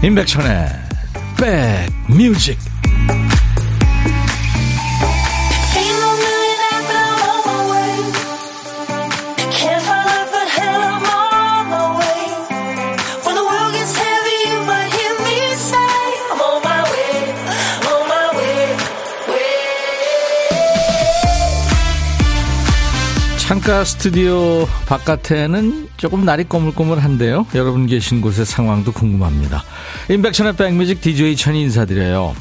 임백천의 백뮤직. 창가 스튜디오 바깥에는 조금 날이 꼬물꼬물한데요. 여러분 계신 곳의 상황도 궁금합니다. 인백천의 백뮤직 DJ 천이 인사드려요.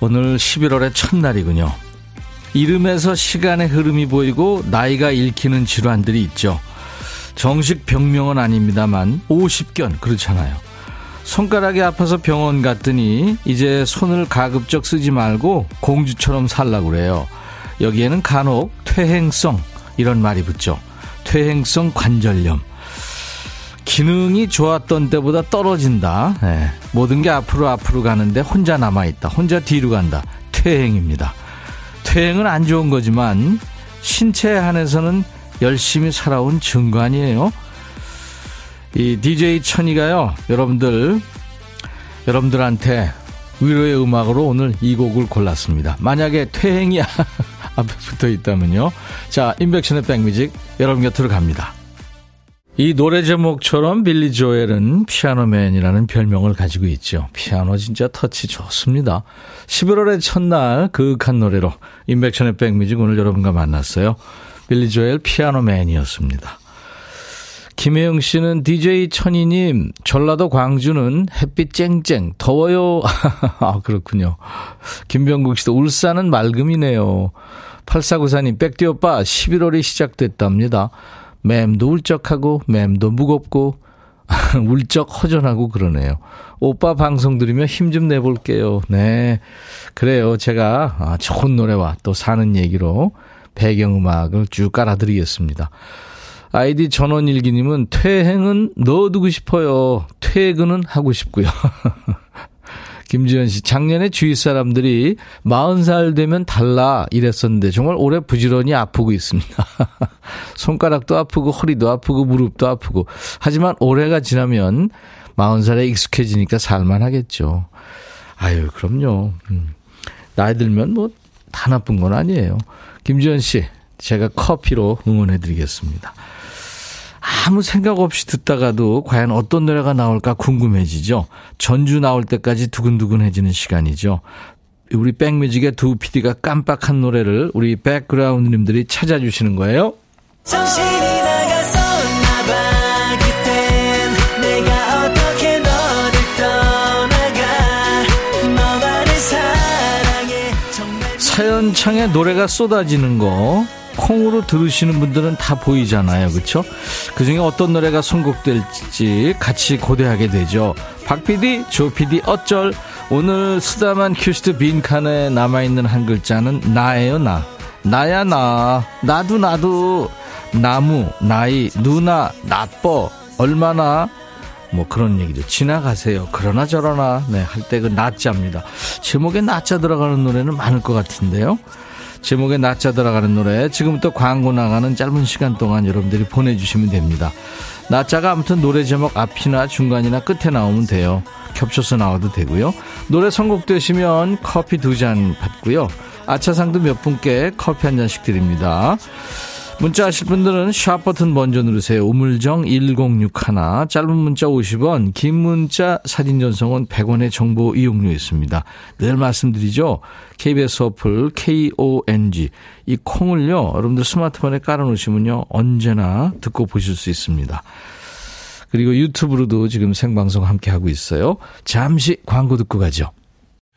오늘 11월의 첫날이군요. 이름에서 시간의 흐름이 보이고 나이가 읽히는 질환들이 있죠. 정식 병명은 아닙니다만 오십견 그렇잖아요. 손가락이 아파서 병원 갔더니 이제 손을 가급적 쓰지 말고 공주처럼 살라고 그래요. 여기에는 간혹 퇴행성 이런 말이 붙죠. 퇴행성 관절염. 기능이 좋았던 때보다 떨어진다. 네. 모든 게 앞으로 가는데 혼자 남아있다. 혼자 뒤로 간다. 퇴행입니다. 퇴행은 안 좋은 거지만 신체에 한해서는 열심히 살아온 증거 아니에요. 이 DJ 천이가요, 여러분들한테 위로의 음악으로 오늘 이 곡을 골랐습니다. 만약에 퇴행이 앞에 붙어 있다면요. 자, 인백션의 백뮤직 여러분 곁으로 갑니다. 이 노래 제목처럼 빌리 조엘은 피아노맨이라는 별명을 가지고 있죠. 피아노 진짜 터치 좋습니다. 11월의 첫날 그윽한 노래로 인백션의 백뮤직 오늘 여러분과 만났어요. 빌리 조엘 피아노맨이었습니다. 김혜영 씨는 DJ 천이님, 전라도 광주는 햇빛 쨍쨍 더워요. 아, 그렇군요. 김병국 씨도 울산은 맑음이네요. 8494님, 백디 오빠 11월이 시작됐답니다. 맴도 울적하고 맴도 무겁고 울적 허전하고 그러네요. 오빠 방송 들으며 힘 좀 내볼게요. 네, 그래요. 제가 좋은 노래와 또 사는 얘기로 배경음악을 쭉 깔아드리겠습니다. 아이디 전원일기님은 퇴행은 넣어두고 싶어요. 퇴근은 하고 싶고요. 김지현 씨, 작년에 주위 사람들이 40살 되면 달라 이랬었는데 정말 올해 부지런히 아프고 있습니다. 손가락도 아프고 허리도 아프고 무릎도 아프고. 하지만 올해가 지나면 40살에 익숙해지니까 살만하겠죠. 아유, 그럼요. 나이 들면 뭐 다 나쁜 건 아니에요. 김지현 씨, 제가 커피로 응원해드리겠습니다. 아무 생각 없이 듣다가도 과연 어떤 노래가 나올까 궁금해지죠. 전주 나올 때까지 두근두근해지는 시간이죠. 우리 백뮤직의 두 PD가 깜빡한 노래를 우리 백그라운드님들이 찾아주시는 거예요. 정신이 나갔었나봐. 그땐 내가 어떻게 너를 떠나가. 너만을 사랑해. 사연창에 노래가 쏟아지는 거 콩으로 들으시는 분들은 다 보이잖아요. 그렇죠? 그중에 어떤 노래가 선곡될지 같이 고대하게 되죠. 박PD, 조PD 어쩔. 오늘 쓰다만 큐시트 빈칸에 남아있는 한 글자는 나예요. 나. 나야 나. 나도. 나무, 나이, 누나, 나뻐. 얼마나. 뭐 그런 얘기죠. 지나가세요. 그러나 저러나. 네, 할 때 그 나짜입니다. 제목에 나짜 들어가는 노래는 많을 것 같은데요. 제목에 낮자 들어가는 노래 지금부터 광고 나가는 짧은 시간 동안 여러분들이 보내주시면 됩니다. 낮자가 아무튼 노래 제목 앞이나 중간이나 끝에 나오면 돼요. 겹쳐서 나와도 되고요. 노래 선곡되시면 커피 2잔 받고요. 아차상도 몇 분께 커피 한 잔씩 드립니다. 문자 하실 분들은 샵 버튼 먼저 누르세요. 우물정 1061, 짧은 문자 50원, 긴 문자 사진 전송은 100원의 정보 이용료 있습니다. 늘 말씀드리죠. KBS 어플 KONG 이 콩을요, 여러분들 스마트폰에 깔아놓으시면요 언제나 듣고 보실 수 있습니다. 그리고 유튜브로도 지금 생방송 함께하고 있어요. 잠시 광고 듣고 가죠.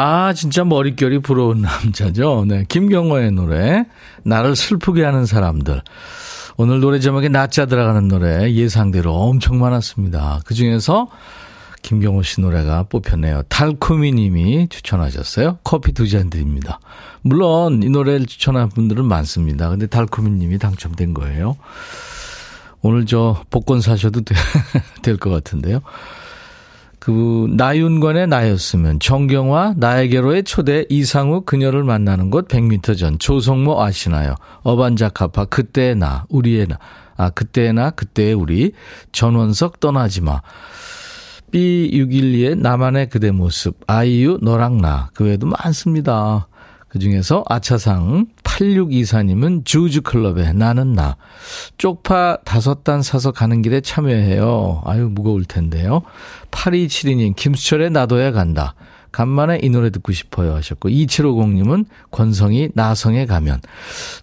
아, 진짜 머릿결이 부러운 남자죠. 네, 김경호의 노래 나를 슬프게 하는 사람들. 오늘 노래 제목에 낮자 들어가는 노래 예상대로 엄청 많았습니다. 그중에서 김경호 씨 노래가 뽑혔네요. 달코미 님이 추천하셨어요. 커피 두 잔 드립니다. 물론 이 노래를 추천한 분들은 많습니다. 근데 달코미 님이 당첨된 거예요. 오늘 저 복권 사셔도 될 것 같은데요. 그 나윤관의 나였으면, 정경화 나에게로의 초대, 이상우 그녀를 만나는 곳 100m 전, 조성모 아시나요, 어반자카파 그때의 나, 우리의 나, 아 그때의 나 그때의 우리, 전원석 떠나지마, B612의 나만의 그대 모습, 아이유 너랑 나, 그 외에도 많습니다. 그중에서 아차상 8624님은 주주클럽의 나는 나, 쪽파 5단 사서 가는 길에 참여해요. 아유 무거울 텐데요. 8272님 김수철의 나도야 간다, 간만에 이 노래 듣고 싶어요 하셨고, 2750님은 권성이 나성에 가면,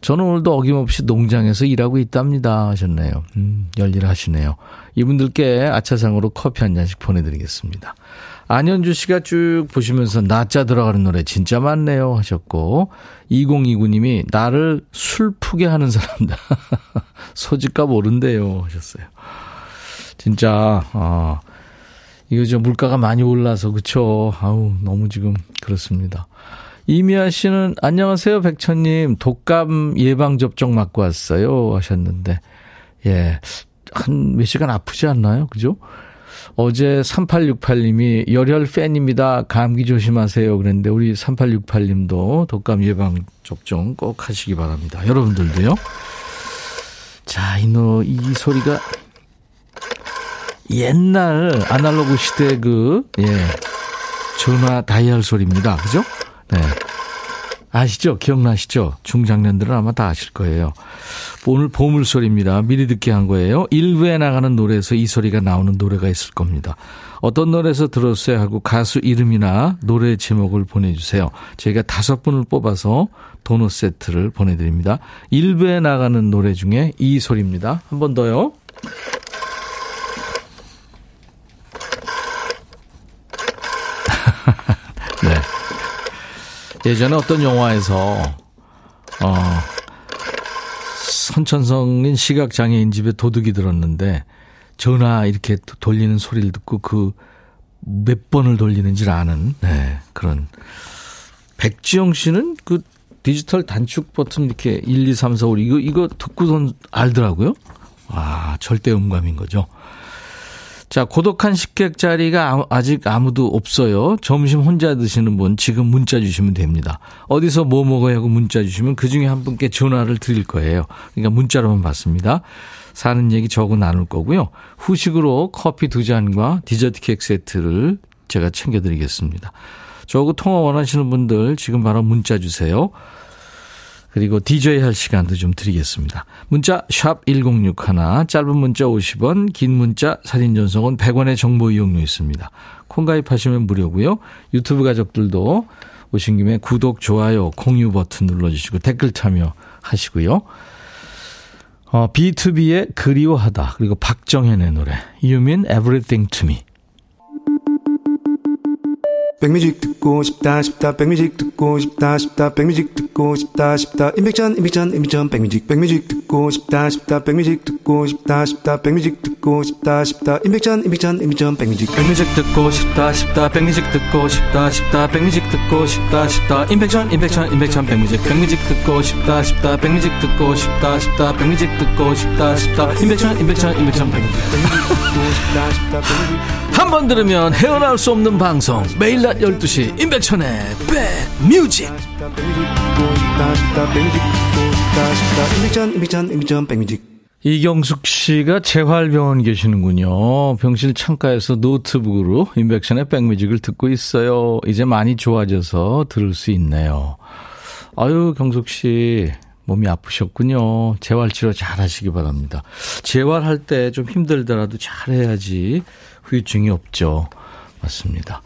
저는 오늘도 어김없이 농장에서 일하고 있답니다 하셨네요. 열일하시네요. 이분들께 아차상으로 커피 한 잔씩 보내드리겠습니다. 안현주 씨가 쭉 보시면서 낮자 들어가는 노래 진짜 많네요 하셨고, 2029님이 나를 술프게 하는 사람들 소지값 오른대요 하셨어요. 진짜 이거 저 물가가 많이 올라서 그렇죠. 아우 너무 지금 그렇습니다. 이미아 씨는 안녕하세요 백천님, 독감 예방접종 맞고 왔어요 하셨는데, 예, 한 몇 시간 아프지 않나요? 그죠? 어제 3868님이 열혈 팬입니다. 감기 조심하세요. 그랬는데 우리 3868님도 독감 예방 접종 꼭 하시기 바랍니다. 여러분들도요. 자, 이 소리가 옛날 아날로그 시대 전화 다이얼 소리입니다. 그죠? 네. 아시죠? 기억나시죠? 중장년들은 아마 다 아실 거예요. 오늘 보물소리입니다. 미리 듣게 한 거예요. 일부에 나가는 노래에서 이 소리가 나오는 노래가 있을 겁니다. 어떤 노래에서 들었어요 하고 가수 이름이나 노래 제목을 보내주세요. 저희가 5분을 뽑아서 도넛 세트를 보내드립니다. 일부에 나가는 노래 중에 이 소리입니다. 한 번 더요. 네. 예전에 어떤 영화에서 선천성인 시각장애인 집에 도둑이 들었는데 전화 이렇게 돌리는 소리를 듣고 그 몇 번을 돌리는지를 아는, 네, 그런. 백지영 씨는 그 디지털 단축 버튼 이렇게 1, 2, 3, 4, 5 이거 듣고선 알더라고요. 와, 절대 음감인 거죠. 자, 고독한 식객 자리가 아직 아무도 없어요. 점심 혼자 드시는 분 지금 문자 주시면 됩니다. 어디서 뭐 먹어야 하고 문자 주시면 그중에 한 분께 전화를 드릴 거예요. 그러니까 문자로만 받습니다. 사는 얘기 저거 나눌 거고요. 후식으로 커피 2잔과 디저트 케이크 세트를 제가 챙겨드리겠습니다. 저거 통화 원하시는 분들 지금 바로 문자 주세요. 그리고 DJ 할 시간도 좀 드리겠습니다. 문자 샵 1061, 짧은 문자 50원, 긴 문자 사진 전송은 100원의 정보 이용료 있습니다. 콩 가입하시면 무료고요. 유튜브 가족들도 오신 김에 구독, 좋아요, 공유 버튼 눌러주시고 댓글 참여하시고요. B2B의 그리워하다, 그리고 박정현의 노래 You Mean Everything to Me. 백뮤직 듣고 싶다 싶다, 백뮤직 듣고 싶다 싶다, 백뮤직 듣고 싶다 싶다, 임백찬 백뮤직 듣고 싶다 싶다, 백뮤직 듣고 싶다 싶다, 백뮤직 듣고 싶다 싶다, 임백찬 백뮤직 듣고 싶다 싶다, 백뮤직 듣고 싶다 싶다, 백뮤직 듣고 싶다 싶다, 임백찬 백뮤직 듣고 싶다 싶다, 백뮤직 듣고 싶다 싶다, 백뮤직 듣고 싶다 싶다, 임백찬 백뮤직 한 번 들으면 헤어나올 수 없는 방송, 매일 낮 12시 임백천의 백뮤직. 이경숙 씨가 재활병원 계시는군요. 병실 창가에서 노트북으로 임백천의 백뮤직을 듣고 있어요. 이제 많이 좋아져서 들을 수 있네요. 아유, 경숙 씨 몸이 아프셨군요. 재활치료 잘 하시기 바랍니다. 재활할 때 좀 힘들더라도 잘해야지 후유증이 없죠. 맞습니다.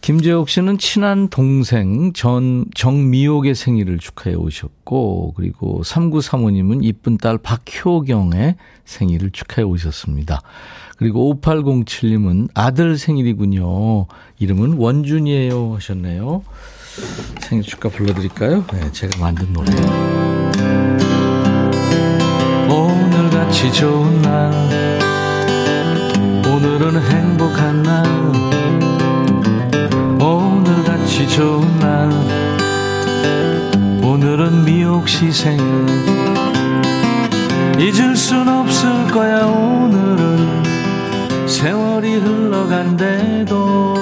김재옥 씨는 친한 동생 정미옥의 생일을 축하해 오셨고, 그리고 3935님은 이쁜 딸 박효경의 생일을 축하해 오셨습니다. 그리고 5807님은 아들 생일이군요. 이름은 원준이에요 하셨네요. 생일 축하 불러드릴까요? 네, 제가 만든 노래. 오늘같이 좋은 날, 오늘은 행복한 날, 인생 잊을 순 없을 거야. 오늘은 세월이 흘러간대도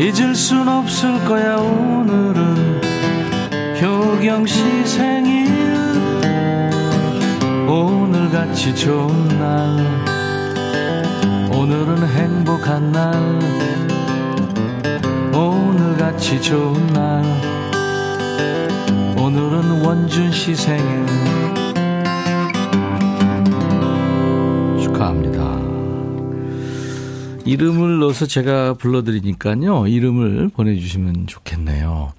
잊을 순 없을 거야. 오늘은 효경씨 생일, 오늘같이 좋은 날, 오늘은 행복한 날, 오늘같이 좋은 날, 오늘은 원준씨 생일 축하합니다. 이름을 넣어서 제가 불러드리니까요, 이름을 보내주시면 좋겠네요.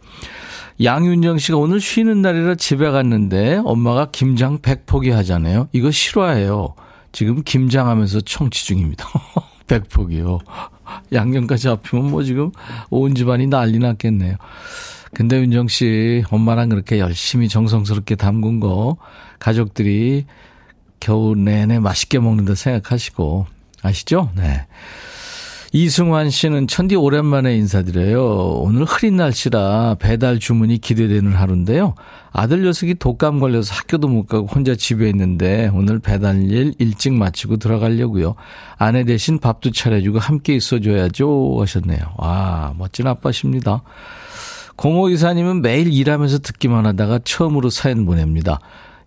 양윤정 씨가 오늘 쉬는 날이라 집에 갔는데 엄마가 김장 100포기 하잖아요. 이거 실화예요. 지금 김장하면서 청취 중입니다. 100포기요. 양념까지 합치면 뭐 지금 온 집안이 난리 났겠네요. 근데 윤정 씨, 엄마랑 그렇게 열심히 정성스럽게 담근 거 가족들이 겨울 내내 맛있게 먹는다 생각하시고, 아시죠? 네. 이승환 씨는 천디 오랜만에 인사드려요. 오늘 흐린 날씨라 배달 주문이 기대되는 하루인데요. 아들 녀석이 독감 걸려서 학교도 못 가고 혼자 집에 있는데 오늘 배달 일 일찍 마치고 들어가려고요. 아내 대신 밥도 차려주고 함께 있어줘야죠 하셨네요. 와, 멋진 아빠십니다. 0524님은 매일 일하면서 듣기만 하다가 처음으로 사연 보냅니다.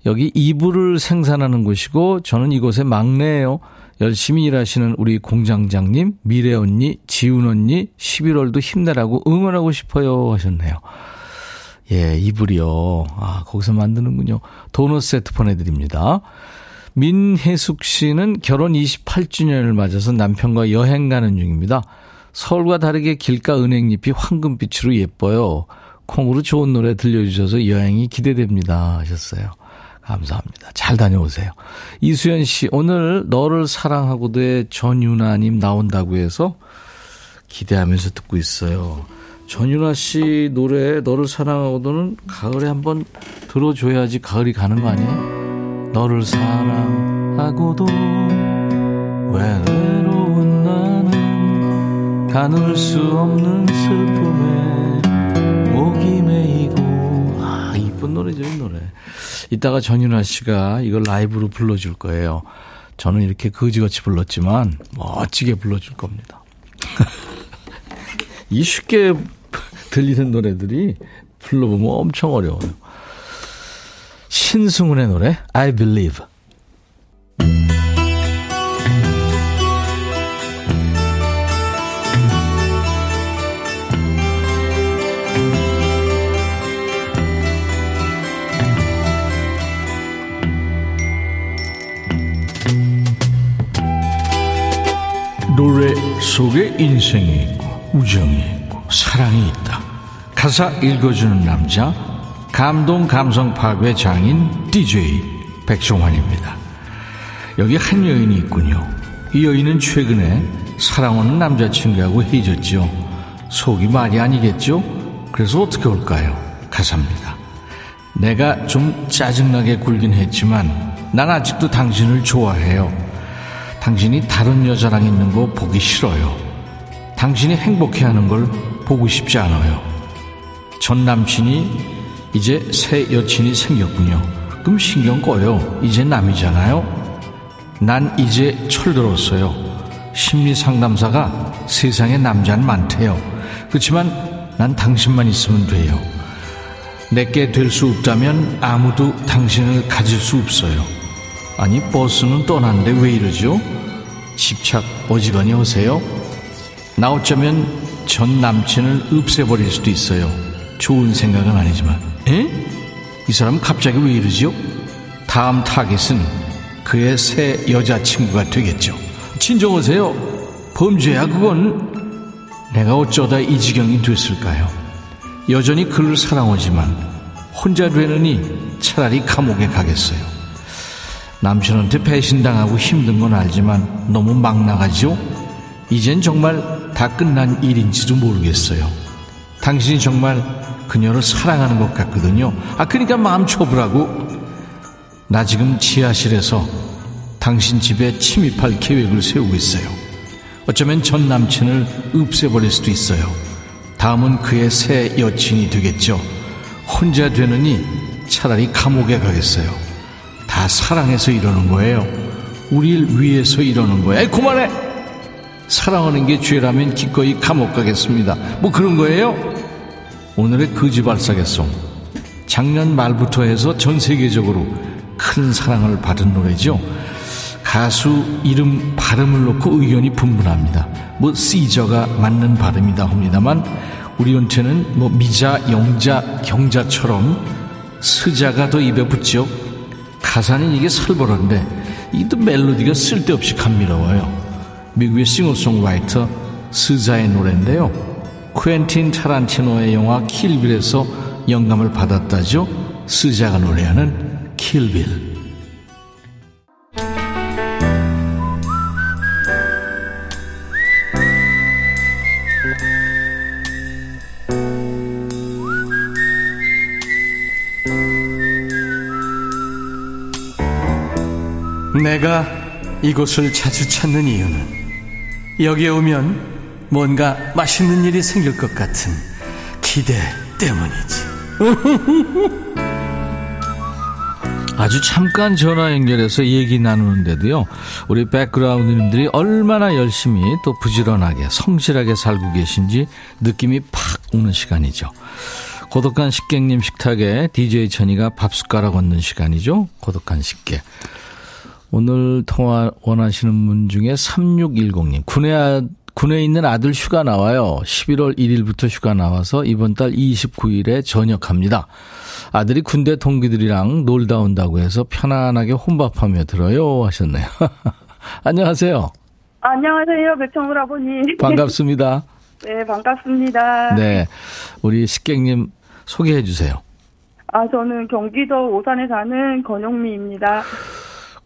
여기 이불을 생산하는 곳이고 저는 이곳의 막내예요. 열심히 일하시는 우리 공장장님, 미래 언니, 지훈 언니 11월도 힘내라고 응원하고 싶어요 하셨네요. 예, 이불이요. 아, 거기서 만드는군요. 도넛 세트 보내드립니다. 민혜숙 씨는 결혼 28주년을 맞아서 남편과 여행 가는 중입니다. 서울과 다르게 길가 은행잎이 황금빛으로 예뻐요. 콩으로 좋은 노래 들려주셔서 여행이 기대됩니다 하셨어요. 감사합니다. 잘 다녀오세요. 이수연 씨, 오늘 너를 사랑하고도의 전윤아님 나온다고 해서 기대하면서 듣고 있어요. 전윤아 씨 노래 너를 사랑하고도는 가을에 한번 들어줘야지 가을이 가는 거 아니에요? 너를 사랑하고도 외로운 나는 가눌 수 없는 슬픔에 목이 메이고. 아, 이쁜 노래죠, 이 노래. 이따가 전윤아 씨가 이걸 라이브로 불러줄 거예요. 저는 이렇게 거지같이 불렀지만 멋지게 불러줄 겁니다. 이 쉽게 들리는 노래들이 불러보면 엄청 어려워요. 신승훈의 노래 I Believe. 노래 속에 인생이 있고 우정이 있고 사랑이 있다. 가사 읽어주는 남자, 감동 감성 파괴 장인 DJ 백종환입니다. 여기 한 여인이 있군요. 이 여인은 최근에 사랑하는 남자친구하고 헤어졌죠. 속이 말이 아니겠죠? 그래서 어떻게 올까요? 가사입니다. 내가 좀 짜증나게 굴긴 했지만 난 아직도 당신을 좋아해요. 당신이 다른 여자랑 있는 거 보기 싫어요. 당신이 행복해하는 걸 보고 싶지 않아요. 전 남친이 이제 새 여친이 생겼군요. 그럼 신경 꺼요. 이제 남이잖아요. 난 이제 철들었어요. 심리상담사가 세상에 남자는 많대요. 그렇지만 난 당신만 있으면 돼요. 내게 될 수 없다면 아무도 당신을 가질 수 없어요. 아니, 버스는 떠났는데 왜 이러죠? 집착 어지간히 오세요. 나 어쩌면 전 남친을 없애버릴 수도 있어요. 좋은 생각은 아니지만. 에? 이 사람 갑자기 왜 이러죠? 다음 타겟은 그의 새 여자친구가 되겠죠. 진정 오세요. 범죄야 그건. 내가 어쩌다 이 지경이 됐을까요? 여전히 그를 사랑하지만 혼자 되느니 차라리 감옥에 가겠어요. 남친한테 배신당하고 힘든 건 알지만 너무 막 나가죠? 이젠 정말 다 끝난 일인지도 모르겠어요. 당신이 정말 그녀를 사랑하는 것 같거든요. 아, 그러니까 마음 접으라고. 나 지금 지하실에서 당신 집에 침입할 계획을 세우고 있어요. 어쩌면 전 남친을 없애버릴 수도 있어요. 다음은 그의 새 여친이 되겠죠. 혼자 되느니 차라리 감옥에 가겠어요. 다 사랑해서 이러는 거예요. 우릴 위해서 이러는 거예요. 에이, 그만해! 사랑하는 게 죄라면 기꺼이 감옥 가겠습니다. 뭐 그런 거예요? 오늘의 거지발사계송, 작년 말부터 해서 전 세계적으로 큰 사랑을 받은 노래죠. 가수 이름 발음을 놓고 의견이 분분합니다. 뭐 시저가 맞는 발음이다 합니다만, 우리 연체는 뭐 미자, 영자, 경자처럼 스자가 더 입에 붙죠. 가사는 이게 살벌한데 이 또 멜로디가 쓸데없이 감미로워요. 미국의 싱어송라이터 스자의 노래인데요, 퀸틴 타란티노의 영화 킬빌에서 영감을 받았다죠. 스자가 노래하는 킬빌. 내가 이곳을 자주 찾는 이유는 여기에 오면 뭔가 맛있는 일이 생길 것 같은 기대 때문이지. 아주 잠깐 전화 연결해서 얘기 나누는데도요, 우리 백그라운드님들이 얼마나 열심히 또 부지런하게 성실하게 살고 계신지 느낌이 팍 오는 시간이죠. 고독한 식객님 식탁에 DJ 천이가 밥숟가락 얹는 시간이죠. 고독한 식객. 오늘 통화 원하시는 분 중에 3610님. 군에 있는 아들 휴가 나와요. 11월 1일부터 휴가 나와서 이번 달 29일에 전역합니다. 아들이 군대 동기들이랑 놀다 온다고 해서 편안하게 혼밥하며 들어요 하셨네요. 안녕하세요. 안녕하세요. 백청울 아버님. 반갑습니다. 네, 반갑습니다. 네, 우리 식객님 소개해 주세요. 저는 경기도 오산에 사는 권영미입니다.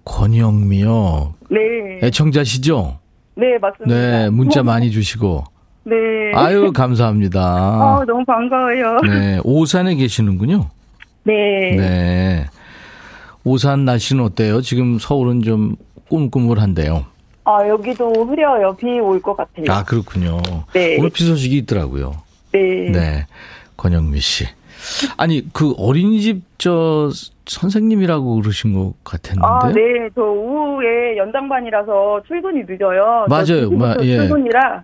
권영미요. 네. 애청자시죠? 네, 맞습니다. 네, 문자 많이 주시고. 네. 아유, 감사합니다. 너무 반가워요. 네, 오산에 계시는군요. 네. 네. 오산 날씨는 어때요? 지금 서울은 좀 꾸물꾸물한데요. 여기도 흐려요. 비 올 것 같아요. 아, 그렇군요. 네. 오늘 비 소식이 있더라고요. 네. 네. 권영미 씨. 아니, 그 어린이집 선생님이라고 그러신 것 같았는데. 네, 저 오후에 연장반이라서 출근이 늦어요. 맞아요, 예. 출근이라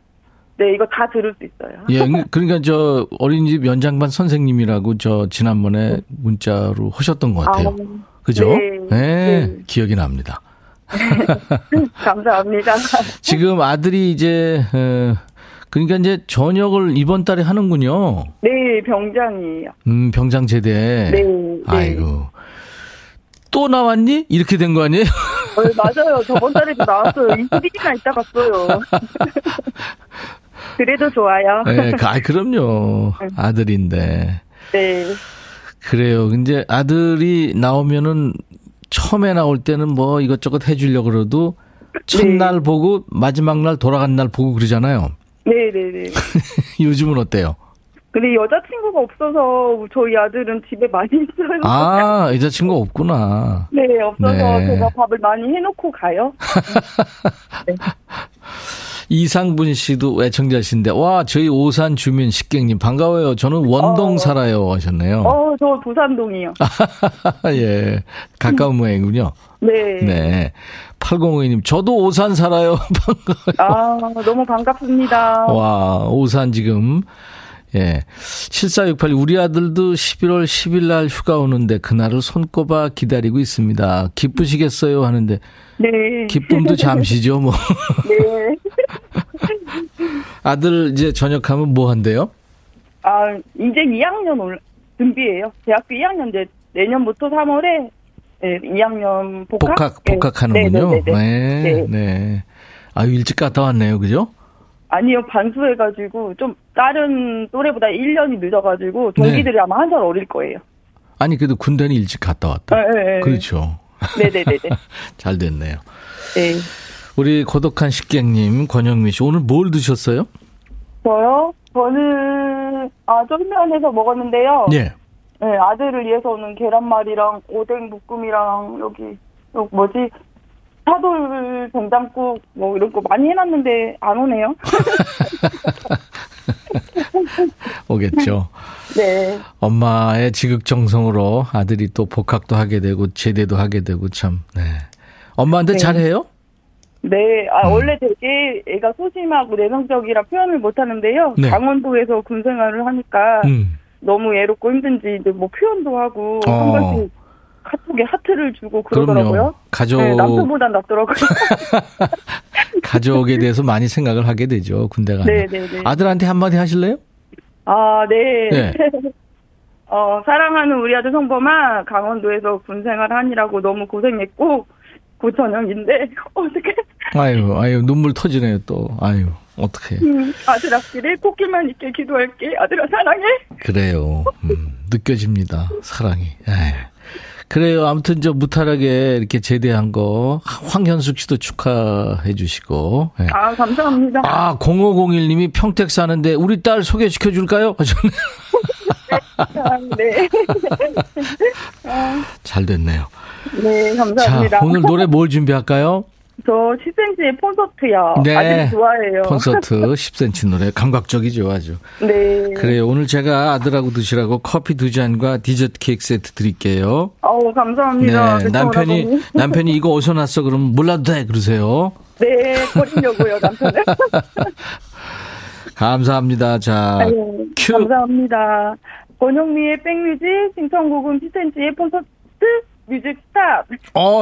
네 이거 다 들을 수 있어요. 예, 그러니까 저 어린이집 연장반 선생님이라고 저 지난번에 문자로 하셨던 것 같아요. 그죠? 네. 네, 네. 기억이 납니다. 감사합니다. 지금 아들이 이제. 그러니까 이제 전역을 이번 달에 하는군요. 네, 병장이에요. 병장 제대. 네. 아이고. 네. 또 나왔니? 이렇게 된 거 아니에요? 네, 맞아요. 저번 달에도 나왔어요. 20일이나 있다 갔어요. 그래도 좋아요. 네, 그럼요. 아들인데. 네. 그래요. 이제 아들이 나오면은 처음에 나올 때는 뭐 이것저것 해주려고 그래도 첫날 네. 보고 마지막 날 돌아간 날 보고 그러잖아요. 네네네. 요즘은 어때요? 근데 여자친구가 없어서 저희 아들은 집에 많이 있어요. 여자친구가 없구나. 네, 없어서 네. 제가 밥을 많이 해놓고 가요. 네. 이상분 씨도 애청자신데, 와, 저희 오산 주민 식객님 반가워요. 저는 원동 살아요 하셨네요. 저 도산동이요. 예, 가까운 모양이군요. 네. 네. 8052님, 저도 오산 살아요. 반가워요. 너무 반갑습니다. 와, 오산 지금. 예. 7468, 우리 아들도 11월 10일 날 휴가 오는데 그날을 손꼽아 기다리고 있습니다. 기쁘시겠어요? 하는데. 네. 기쁨도 잠시죠, 뭐. 네. 아들 이제 전역하면 뭐 한대요? 이제 2학년 준비예요. 대학교 2학년 이제 내년부터 3월에 2학년 복학하는군요. 네. 네. 네. 아유, 일찍 갔다 왔네요. 그죠? 아니요, 반수해가지고, 좀, 다른 또래보다 1년이 늦어가지고, 동기들이 네. 아마 한 살 어릴 거예요. 아니, 그래도 군대는 일찍 갔다 왔다. 네. 그렇죠. 네네네. 잘 됐네요. 네. 우리 고독한 식객님, 권영미 씨, 오늘 뭘 드셨어요? 저요? 저는, 쫄면에서 먹었는데요. 예. 네, 아들을 위해서 오는 계란말이랑, 오뎅 볶음이랑, 여기 뭐지? 차돌, 된장국, 뭐, 이런 거 많이 해놨는데, 안 오네요. 오겠죠. 네. 엄마의 지극정성으로 아들이 또 복학도 하게 되고 제대도 하게 되고 참. 네. 엄마한테 네. 잘해요? 네. 아, 원래 되게 애가 소심하고 내성적이라 표현을 못하는데요. 네. 강원도에서 군생활을 하니까 너무 애롭고 힘든지 이제 뭐 표현도 하고 한 번씩 카톡에 하트를 주고 그러더라고요. 그럼요. 가족. 네, 남편보다 낫더라고요. 가족에 대해서 많이 생각을 하게 되죠. 군대 가면. 네네네. 아들한테 한마디 하실래요? 아, 네. 네. 사랑하는 우리 아들 성범아, 강원도에서 군생활하느라고 너무 고생했고 고전형인데 어떻게? 아유 눈물 터지네요 또. 아유 어떻게? 아들 앞길에 꽃길만 있게 기도할게. 아들아 사랑해. 그래요. 느껴집니다 사랑이. 에이. 그래요. 아무튼 저 무탈하게 이렇게 제대한 거 황현숙 씨도 축하해 주시고. 네. 아 감사합니다. 아 0501님이 평택 사는데 우리 딸 소개시켜 줄까요? 네. 잘 됐네요. 네 감사합니다. 자, 오늘 노래 뭘 준비할까요? 저 10cm의 콘서트요. 네. 아들이 좋아해요. 콘서트 10cm 노래 감각적이죠 아주. 네. 그래요. 오늘 제가 아들하고 드시라고 커피 2잔과 디저트 케이크 세트 드릴게요. 아우 감사합니다. 네. 남편이 이거 어디서 났어 그러면 몰라도 돼 그러세요. 네. 버리려고요 남편을. 감사합니다. 자 아유, 큐. 감사합니다. 권영미의 백뮤직 신청곡은 10cm의 콘서트. 뮤직 스탑.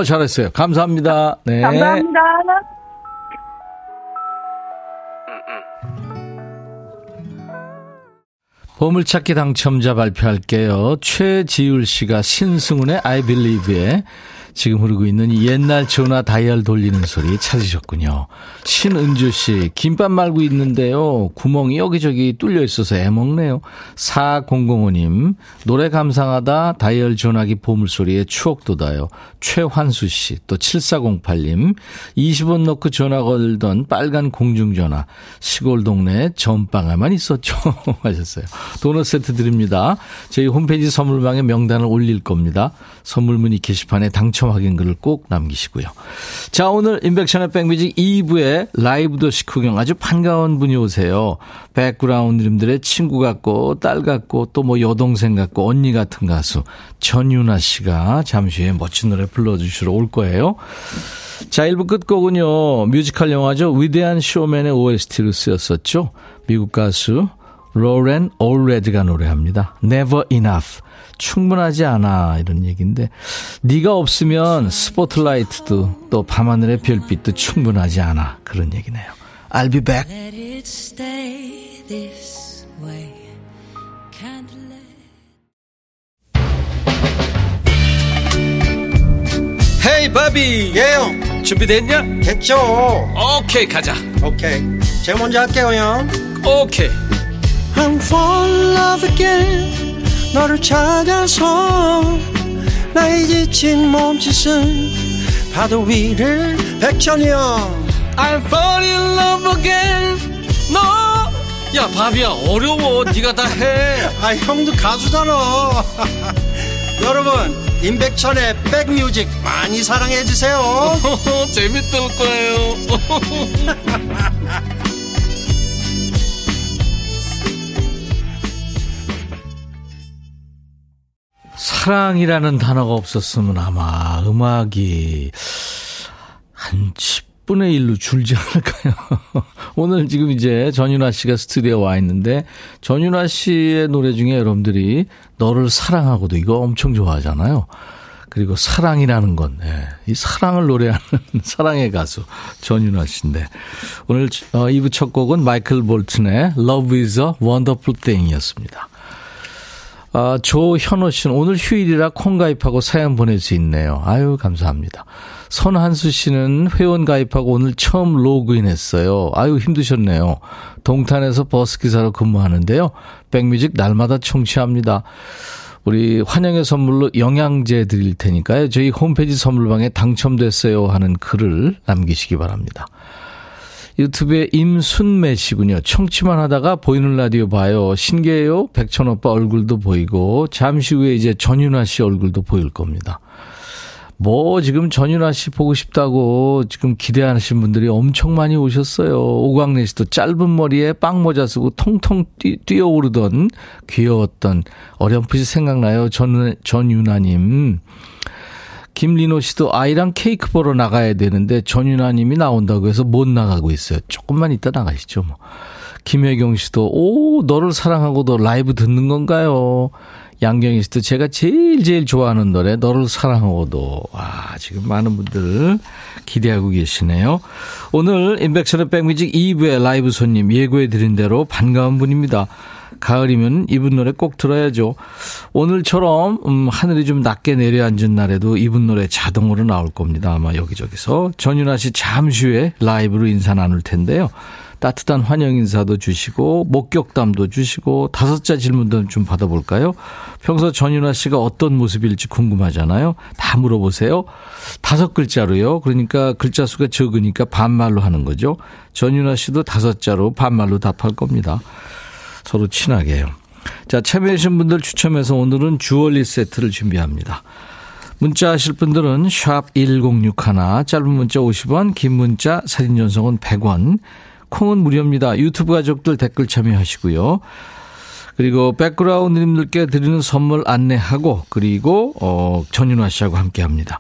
잘했어요. 감사합니다. 네. 감사합니다. 보물찾기 당첨자 발표할게요. 최지율 씨가 신승훈의 I Believe에 지금 흐르고 있는 이 옛날 전화 다이얼 돌리는 소리 찾으셨군요. 신은주 씨, 김밥 말고 있는데요. 구멍이 여기저기 뚫려 있어서 애먹네요. 4005님, 노래 감상하다 다이얼 전화기 보물소리에 추억 돋아요. 최환수 씨, 또 7408님, 20원 넣고 전화 걸던 빨간 공중전화. 시골 동네 전방에만 있었죠. 하셨어요. 도넛 세트 드립니다. 저희 홈페이지 선물방에 명단을 올릴 겁니다. 선물 문의 게시판에 당첨 확인글을 꼭 남기시고요. 자, 오늘 인백션의 백뮤직 2부에 라이브 도시 구경 아주 반가운 분이 오세요. 백그라운드님들의 친구 같고 딸 같고 또 뭐 여동생 같고 언니 같은 가수 전윤아 씨가 잠시 후에 멋진 노래 불러주시러 올 거예요. 자, 1부 끝곡은요. 뮤지컬 영화죠. 위대한 쇼맨의 OST로 쓰였었죠. 미국 가수 로렌 올레드가 노래합니다. Never Enough. 충분하지 않아 이런 얘기인데 네가 없으면 스포트라이트도 또 밤하늘의 별빛도 충분하지 않아 그런 얘기네요. I'll be back. Let it stay this way. Can't let... Hey, 바비. 예영. Yeah. 준비됐냐? 됐죠. 오케이, 가자. 오케이. 제가 먼저 할게요, 형. 오케이. I'm falling in love again. 너를 찾아서 나의 지친 몸짓은 파도 위를 백천이야 I'm falling in love again 너 야 바비야 어려워 네가 다 해 아 형도 가수잖아 여러분 임백천의 백뮤직 많이 사랑해 주세요 재밌을 거예요 사랑이라는 단어가 없었으면 아마 음악이 한 10분의 1로 줄지 않을까요? 오늘 지금 이제 전윤아 씨가 스튜디오에 와 있는데 전윤아 씨의 노래 중에 여러분들이 너를 사랑하고도 이거 엄청 좋아하잖아요. 그리고 사랑이라는 건, 예. 이 사랑을 노래하는 사랑의 가수 전윤아 씨인데 오늘 2부 첫 곡은 마이클 볼튼의 Love is a Wonderful Thing 이었습니다. 아, 조현호 씨는 오늘 휴일이라 콩 가입하고 사연 보낼 수 있네요. 아유 감사합니다. 손한수 씨는 회원 가입하고 오늘 처음 로그인했어요. 아유 힘드셨네요. 동탄에서 버스기사로 근무하는데요. 백뮤직 날마다 청취합니다. 우리 환영의 선물로 영양제 드릴 테니까요. 저희 홈페이지 선물방에 당첨됐어요 하는 글을 남기시기 바랍니다. 유튜브에 임순매 씨군요. 청취만 하다가 보이는 라디오 봐요. 신기해요. 백천 오빠 얼굴도 보이고 잠시 후에 이제 전윤아 씨 얼굴도 보일 겁니다. 뭐 지금 전윤아 씨 보고 싶다고 지금 기대하시는 분들이 엄청 많이 오셨어요. 오광래 씨도 짧은 머리에 빵모자 쓰고 통통 뛰어오르던 귀여웠던 어렴풋이 생각나요. 전윤아님. 김리노 씨도 아이랑 케이크 보러 나가야 되는데 전윤아님이 나온다고 해서 못 나가고 있어요. 조금만 이따 나가시죠. 뭐. 김혜경 씨도 오 너를 사랑하고 너 라이브 듣는 건가요? 양경희 씨도 제가 제일 좋아하는 노래 너를 사랑하고도. 와, 지금 많은 분들 기대하고 계시네요. 오늘 인백션의 백뮤직 2부의 라이브 손님 예고해드린 대로 반가운 분입니다. 가을이면 이분 노래 꼭 들어야죠. 오늘처럼 하늘이 좀 낮게 내려앉은 날에도 이분 노래 자동으로 나올 겁니다. 아마 여기저기서. 전윤아 씨 잠시 후에 라이브로 인사 나눌 텐데요. 따뜻한 환영 인사도 주시고 목격담도 주시고 다섯자 질문도 좀 받아볼까요? 평소 전윤아 씨가 어떤 모습일지 궁금하잖아요. 다 물어보세요. 5글자로요. 그러니까 글자 수가 적으니까 반말로 하는 거죠. 전윤아 씨도 5자로 반말로 답할 겁니다. 서로 친하게요. 자, 참여해주신 분들 추첨해서 오늘은 주얼리 세트를 준비합니다. 문자 하실 분들은 샵 1061, 짧은 문자 50원, 긴 문자 사진 전송은 100원, 콩은 무료입니다. 유튜브 가족들 댓글 참여하시고요. 그리고 백그라운드님들께 드리는 선물 안내하고 그리고 전윤화 씨하고 함께합니다.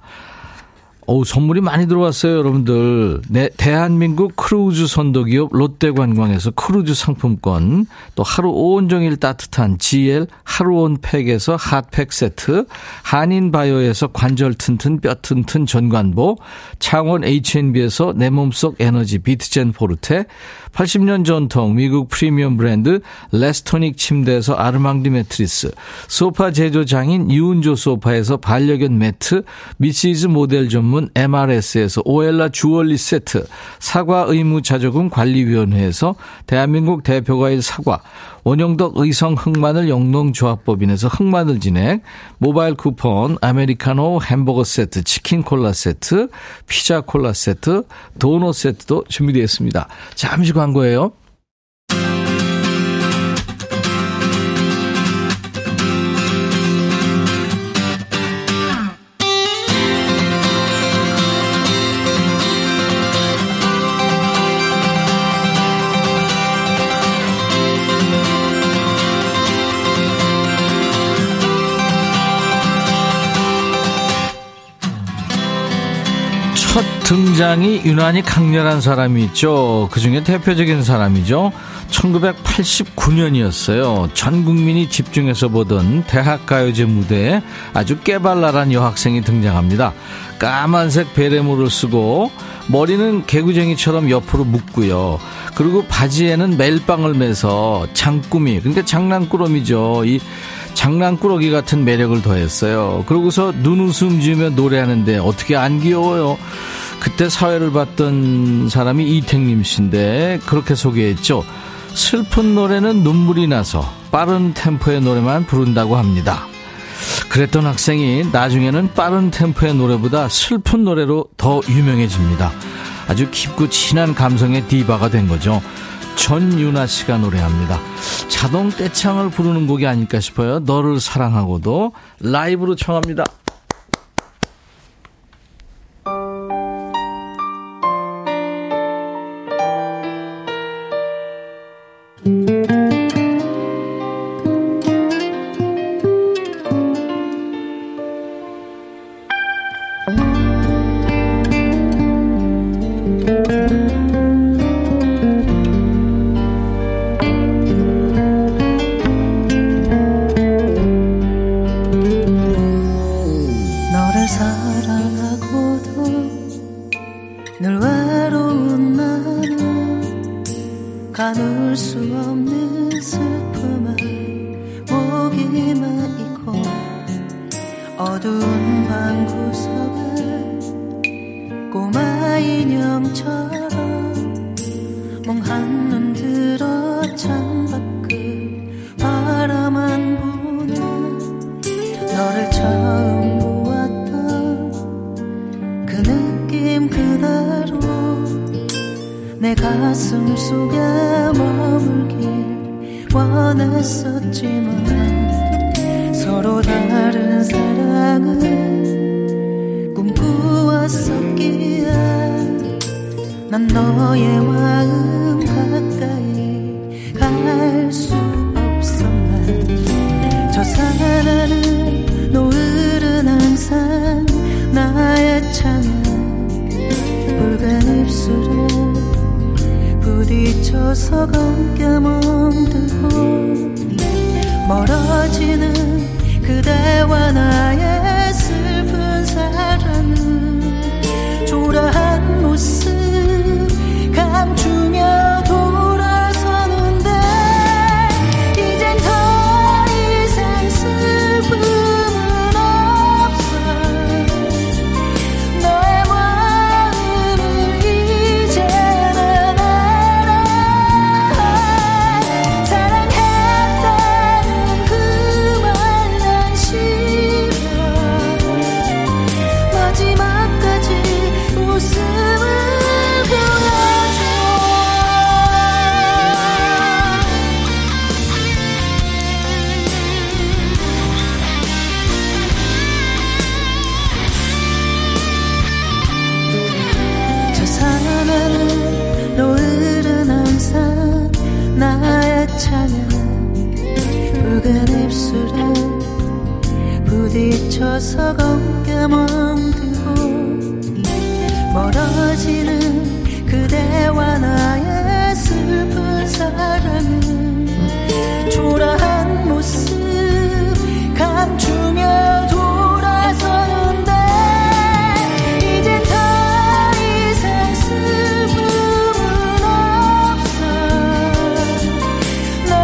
선물이 많이 들어왔어요, 여러분들. 네, 대한민국 크루즈 선도기업 롯데관광에서 크루즈 상품권, 또 하루 온종일 따뜻한 GL 하루온팩에서 핫팩 세트, 한인바이오에서 관절 튼튼 뼈 튼튼 전관보, 창원 H&B에서 내 몸속 에너지 비트젠 포르테, 80년 전통 미국 프리미엄 브랜드 레스토닉 침대에서 아르망디 매트리스, 소파 제조장인 유은조 소파에서 반려견 매트, 미시즈 모델 전문 MRS에서 오엘라 주얼리 세트, 사과 의무자조금 관리위원회에서 대한민국 대표과일 사과, 원영덕 의성 흑마늘 영농조합법인에서 흑마늘 진액, 모바일 쿠폰, 아메리카노 햄버거 세트, 치킨 콜라 세트, 피자 콜라 세트, 도넛 세트도 준비되어 있습니다. 잠시 광고예요. 첫 등장이 유난히 강렬한 사람이 있죠. 그중에 대표적인 사람이죠. 1989년이었어요. 전 국민이 집중해서 보던 대학가요제 무대에 아주 깨발랄한 여학생이 등장합니다. 까만색 베레모를 쓰고 머리는 개구쟁이처럼 옆으로 묶고요. 그리고 바지에는 멜빵을 매서 장꾸미, 그러니까 장난꾸러미죠. 이 장난꾸러기 같은 매력을 더했어요. 그러고서 눈웃음 지으며 노래하는데 어떻게 안 귀여워요? 그때 사회를 봤던 사람이 이택림 씨인데 그렇게 소개했죠. 슬픈 노래는 눈물이 나서 빠른 템포의 노래만 부른다고 합니다. 그랬던 학생이 나중에는 빠른 템포의 노래보다 슬픈 노래로 더 유명해집니다. 아주 깊고 진한 감성의 디바가 된 거죠. 전윤아 씨가 노래합니다. 자동 떼창을 부르는 곡이 아닐까 싶어요. 너를 사랑하고도 라이브로 청합니다. 부었었기에 난 너의 마음 가까이 갈 수 없었나. 저 사랑은 노을은 항상 나의 창에 붉은 입술에 부딪혀서 검게 멍들고 멀어지는 그대와 나의 슬픈 사랑. 초라한 모습 감추며 돌아서는데 이젠 더 이상 슬픔은 없어. 너의 마음을 이제 난 알아. 사랑했다는 그 말 난 싫어. 마지막까지 웃음을 붉은 입술에 부딪혀서 검게 멍들고 멀어지는 그대와 나의 슬픈 사랑은 초라한 모습 감추며 돌아서는데 이젠 더 이상 슬픔은 없어. 너의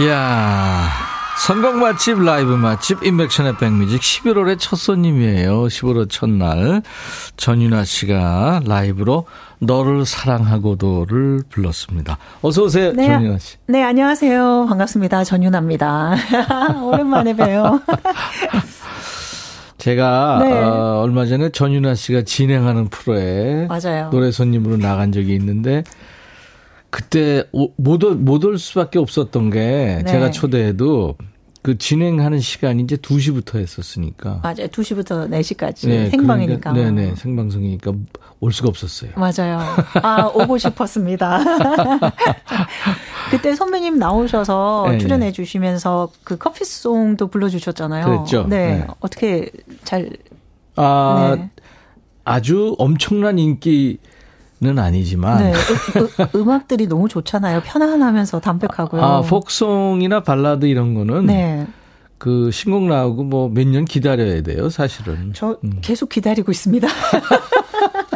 이야, 선곡 맛집, 라이브 맛집, 인백션의 백뮤직 11월의 첫 손님이에요. 11월 첫날 전윤아 씨가 라이브로 너를 사랑하고도를 불렀습니다. 어서 오세요. 네, 전윤아 씨. 네, 안녕하세요. 반갑습니다. 전윤아입니다. 오랜만에 봬요. 제가 네. 얼마 전에 전윤아 씨가 진행하는 프로에 맞아요. 노래 손님으로 나간 적이 있는데 그때 못 올 수밖에 없었던 게 네. 제가 초대해도 그 진행하는 시간이 이제 2시부터 했었으니까. 맞아요. 2시부터 4시까지. 네, 생방이니까. 그러니까, 네네. 생방송이니까 올 수가 없었어요. 맞아요. 아, 오고 싶었습니다. 그때 선배님 나오셔서 네, 출연해 주시면서 그 커피송도 불러주셨잖아요. 그랬죠. 네. 네. 어떻게 잘. 아, 네. 아주 엄청난 인기. 는 아니지만 네, 음악들이 너무 좋잖아요. 편안하면서 담백하고요. 아, 폭송이나 발라드 이런 거는 네. 그 신곡 나오고 뭐 몇 년 기다려야 돼요, 사실은. 저 계속 기다리고 있습니다.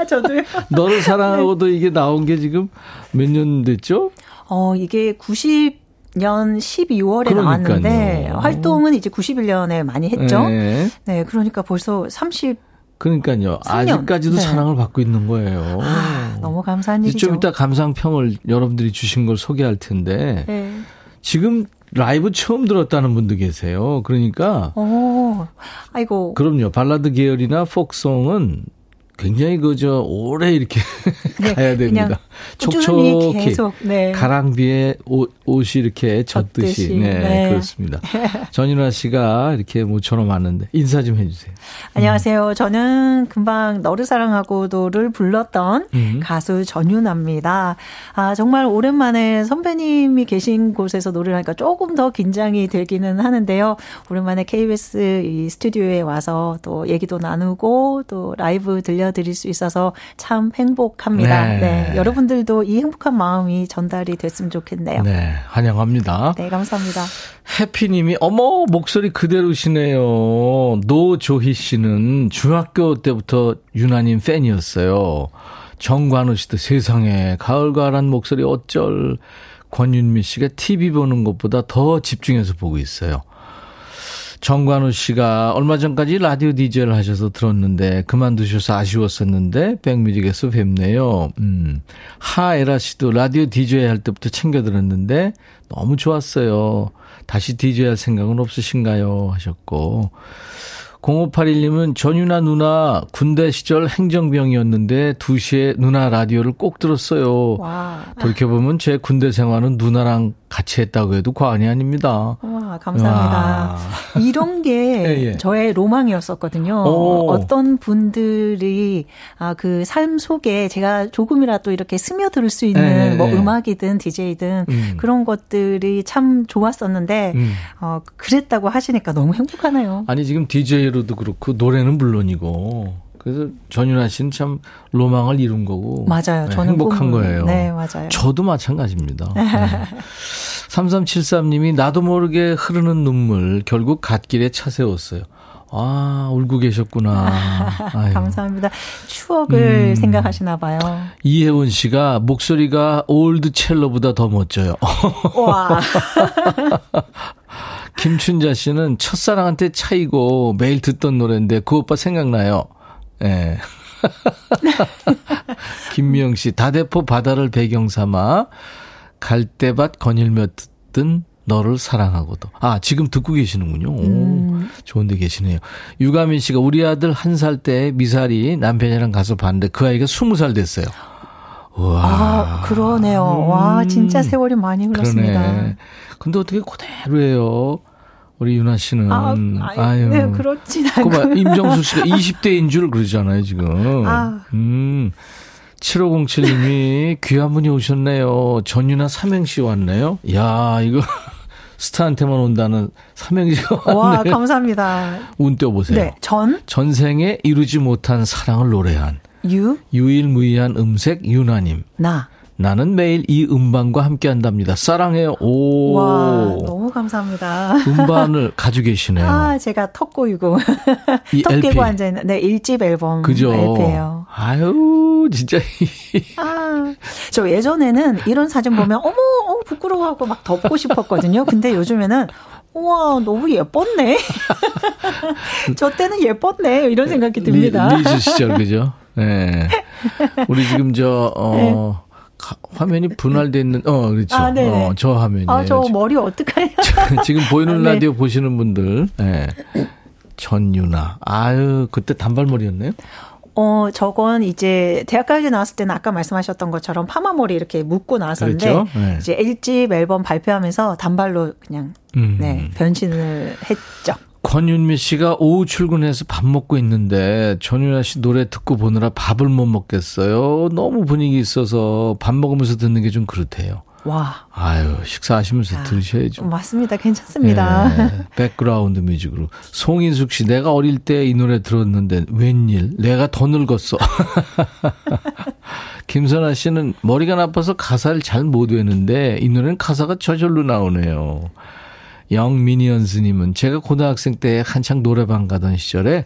저도요. 너를 사랑하고도 네. 이게 나온 게 지금 몇 년 됐죠? 이게 90년 12월에 그러니까요. 나왔는데 활동은 이제 91년에 많이 했죠. 네, 네 그러니까 벌써 30. 그러니까요. 3년. 아직까지도 네. 사랑을 받고 있는 거예요. 아, 너무 감사한 일이죠. 좀 이따 감상평을 여러분들이 주신 걸 소개할 텐데 네. 지금 라이브 처음 들었다는 분도 계세요. 그러니까 아이고. 그럼요. 발라드 계열이나 폭송은 굉장히 그저 오래 이렇게 네, 가야 됩니다. 촉촉히 계속, 네. 가랑비에 옷이 이렇게 젖듯이. 네, 네. 그렇습니다. 전윤아 씨가 이렇게 모처럼 왔는데 인사 좀 해주세요. 안녕하세요. 저는 금방 너를 사랑하고도를 불렀던 가수 전윤아입니다. 아, 정말 오랜만에 선배님이 계신 곳에서 노래를 하니까 조금 더 긴장이 되기는 하는데요. 오랜만에 KBS 이 스튜디오에 와서 또 얘기도 나누고 또 라이브 들려드릴 수 있어서 참 행복합니다. 네. 네, 여러분들도 이 행복한 마음이 전달이 됐으면 좋겠네요. 네, 환영합니다. 네, 감사합니다. 해피님이 어머 목소리 그대로시네요. 노조희 씨는 중학교 때부터 유나님 팬이었어요. 정관우 씨도 세상에 가을가을한 목소리 어쩔. 권윤미 씨가 TV 보는 것보다 더 집중해서 보고 있어요. 정관우 씨가 얼마 전까지 라디오 DJ를 하셔서 들었는데 그만두셔서 아쉬웠었는데 백뮤직에서 뵙네요. 하에라 씨도 라디오 DJ 할 때부터 챙겨 들었는데 너무 좋았어요. 다시 DJ 할 생각은 없으신가요? 하셨고 0581님은 전윤아 누나 군대 시절 행정병이었는데 2시에 누나 라디오를 꼭 들었어요. 와. 돌이켜보면 제 군대 생활은 누나랑 같이 했다고 해도 과언이 아닙니다. 와, 감사합니다. 와. 이런 게 예, 예. 저의 로망이었었거든요. 오. 어떤 분들이 그 삶 속에 제가 조금이라도 이렇게 스며들 수 있는 예, 뭐 예. 음악이든 DJ든 그런 것들이 참 좋았었는데 그랬다고 하시니까 너무 행복하네요. 아니 지금 DJ로도 그렇고 노래는 물론이고 그래서 전윤아 씨는 참 로망을 이룬 거고 맞아요. 저는 행복한 거예요. 네, 맞아요. 저도 마찬가지입니다. 네. 3373님이 나도 모르게 흐르는 눈물 결국 갓길에 차세웠어요. 아, 울고 계셨구나. 감사합니다. 추억을 생각하시나 봐요. 이혜원 씨가 목소리가 올드 첼로보다 더 멋져요. 와. 김춘자 씨는 첫사랑한테 차이고 매일 듣던 노래인데 그 오빠 생각나요. 네. 김미영 씨 다대포 바다를 배경 삼아 갈대밭 거닐며 듣던 너를 사랑하고도. 아 지금 듣고 계시는군요. 오, 좋은데 계시네요. 유가민 씨가 우리 아들 1살 때 미사리 남편이랑 가서 봤는데 그 아이가 20살 됐어요. 우와. 아 그러네요. 와 진짜 세월이 많이 흘렀습니다. 그런데 어떻게 그대로예요. 우리 유나 씨는 아유 네, 그렇진 않고 임정수 씨가 20대인 줄 그러잖아요 지금. 7507님이 귀한 분이 오셨네요. 전유나 삼행시 왔네요. 야 이거 스타한테만 온다는 삼행시가 왔네요. 와 감사합니다. 운 떼어보세요. 네, 전생에 이루지 못한 사랑을 노래한 유일무이한 음색 유나님. 나는 매일 이 음반과 함께한답니다. 사랑해요. 오. 와 너무 감사합니다. 음반을 가지고 계시네요. 아 제가 턱 꼬이고 턱 깨고 앉아 있는 네 1집 앨범 그죠? LP예요. 아유 진짜. 아 저 예전에는 이런 사진 보면 어머 부끄러워하고 막 덮고 싶었거든요. 근데 요즘에는 우와 너무 예뻤네. 저 때는 예뻤네 이런 생각이 듭니다. 리즈 시절 그죠? 네. 우리 지금 네. 화면이 분할되어 있는, 그렇죠. 아, 저 화면이에요. 아, 저 머리 어떡해요? 지금 보이는 라디오 보시는 분들, 예. 전유나. 아유, 그때 단발머리였네요? 저건 이제 대학까지 나왔을 때는 아까 말씀하셨던 것처럼 파마머리 이렇게 묶고 나왔었는데, 그렇죠? 네. 이제 1집 앨범 발표하면서 단발로 그냥, 네, 변신을 했죠. 권윤미 씨가 오후 출근해서 밥 먹고 있는데 전윤아 씨 노래 듣고 보느라 밥을 못 먹겠어요. 너무 분위기 있어서 밥 먹으면서 듣는 게 좀 그렇대요. 와. 아유 식사하시면서 들으셔야죠. 맞습니다. 괜찮습니다. 예, 백그라운드 뮤직으로. 송인숙 씨 내가 어릴 때 이 노래 들었는데 웬일 내가 더 늙었어. 김선아 씨는 머리가 나빠서 가사를 잘 못 외는데 이 노래는 가사가 저절로 나오네요. 영미니언스님은 제가 고등학생 때 한창 노래방 가던 시절에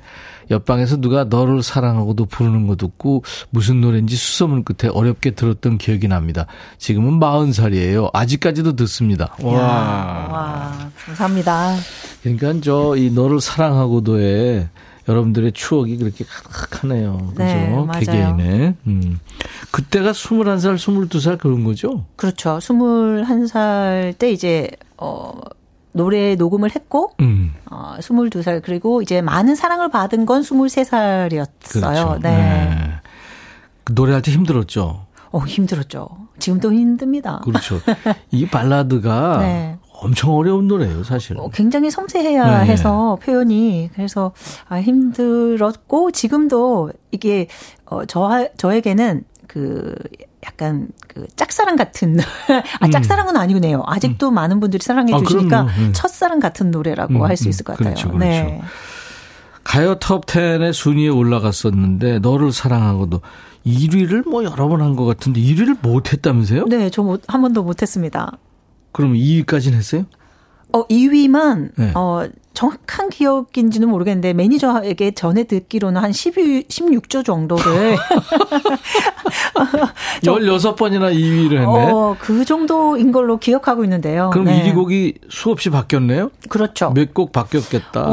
옆방에서 누가 너를 사랑하고도 부르는 거 듣고 무슨 노래인지 수소문 끝에 어렵게 들었던 기억이 납니다. 지금은 40살이에요. 아직까지도 듣습니다. 와, 감사합니다. 그러니까 이 너를 사랑하고도에 여러분들의 추억이 그렇게 가득하네요. 그죠? 네, 개개인의. 그때가 21살, 22살 그런 거죠? 그렇죠. 21살 때 이제 노래 녹음을 했고 22살 그리고 이제 많은 사랑을 받은 건 23살이었어요. 그렇죠. 네. 네. 노래할 때 힘들었죠. 힘들었죠. 지금도 힘듭니다. 그렇죠. 이 발라드가 네. 엄청 어려운 노래예요, 사실은. 굉장히 섬세해야 네. 해서 표현이 그래서 힘들었고 지금도 이게 저에게는 그 약간 그 짝사랑 같은 짝사랑은 아니네요. 아직도 많은 분들이 사랑해 주시니까 첫사랑 같은 노래라고 할 수 있을 것 같아요. 그렇죠, 그렇죠. 네. 가요 톱 10의 순위에 올라갔었는데 너를 사랑하고도 1위를 뭐 여러 번 한 것 같은데 1위를 못했다면서요? 네, 저 한 번도 못했습니다. 그럼 2위까지는 했어요? 2위만 네. 정확한 기억인지는 모르겠는데 매니저에게 전해 듣기로는 한 16조 정도를 16번이나 2위를 했네. 그 정도인 걸로 기억하고 있는데요. 그럼 네. 1위 곡이 수없이 바뀌었네요? 그렇죠. 몇 곡 바뀌었겠다.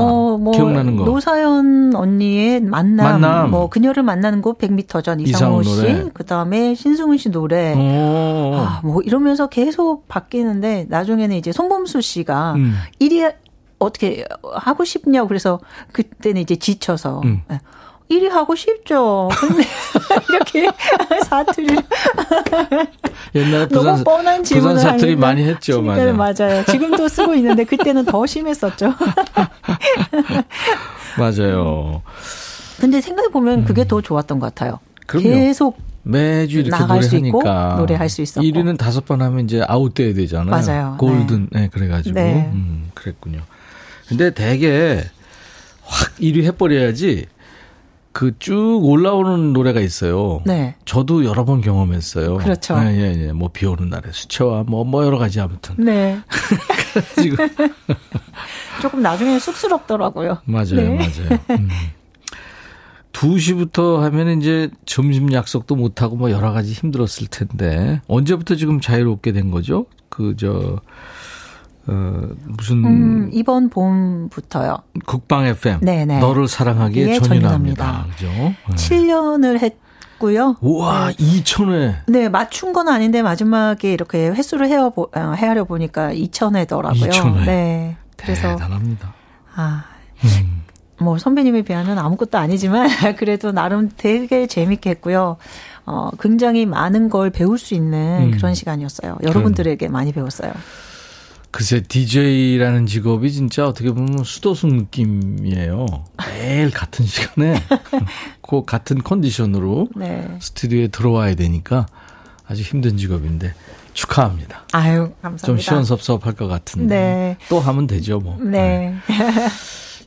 기억나는 거. 노사연 언니의 만남. 뭐 그녀를 만나는 곳 100m 전 이상호 씨. 그다음에 신승훈 씨 노래. 뭐 이러면서 계속 바뀌는데 나중에는 이제 손범수 씨가 1위 어떻게 하고 싶냐고 그래서 그때는 이제 지쳐서 1위 하고 싶죠. 근데 이렇게 사투리를 옛날에 너무 뻔한 질문을 부산 사투리 많이 했죠. 맞아요. 지금도 쓰고 있는데 그때는 더 심했었죠. 맞아요. 근데 생각해보면 그게 더 좋았던 것 같아요. 그럼요. 계속 매주 이렇게 나갈 노래하니까. 수 있고 노래할 수 있었고. 1위는 5번 하면 이제 아웃돼야 되잖아요. 맞아요. 골든 네. 네, 그래가지고 네. 그랬군요. 근데 되게 확 1위 해버려야지 그 쭉 올라오는 노래가 있어요. 네. 저도 여러 번 경험했어요. 그렇죠. 예. 뭐 비 오는 날에 수채화 뭐 여러 가지 아무튼. 네. 지금 조금 나중에 쑥스럽더라고요. 맞아요, 네. 맞아요. 2시부터 하면 이제 점심 약속도 못하고 뭐 여러 가지 힘들었을 텐데 언제부터 지금 자유롭게 된 거죠? 무슨 이번 봄부터요. 국방 FM. 네네. 너를 사랑하기에 전인합니다. 그죠? 7년을 했고요. 우와, 네. 2,000회. 네, 맞춘 건 아닌데 마지막에 이렇게 횟수를 헤아려 보니까 2,000회더라고요. 2,000회. 네. 그래서 대단합니다. 뭐 선배님에 비하면 아무것도 아니지만 그래도 나름 되게 재밌게 했고요. 굉장히 많은 걸 배울 수 있는 그런 시간이었어요. 여러분들에게 많이 배웠어요. 글쎄 DJ라는 직업이 진짜 어떻게 보면 수도승 느낌이에요. 매일 같은 시간에 그 같은 컨디션으로 네. 스튜디오에 들어와야 되니까 아주 힘든 직업인데 축하합니다. 아유, 감사합니다. 좀 시원섭섭할 것 같은데 네. 또 하면 되죠 뭐. 네. 네.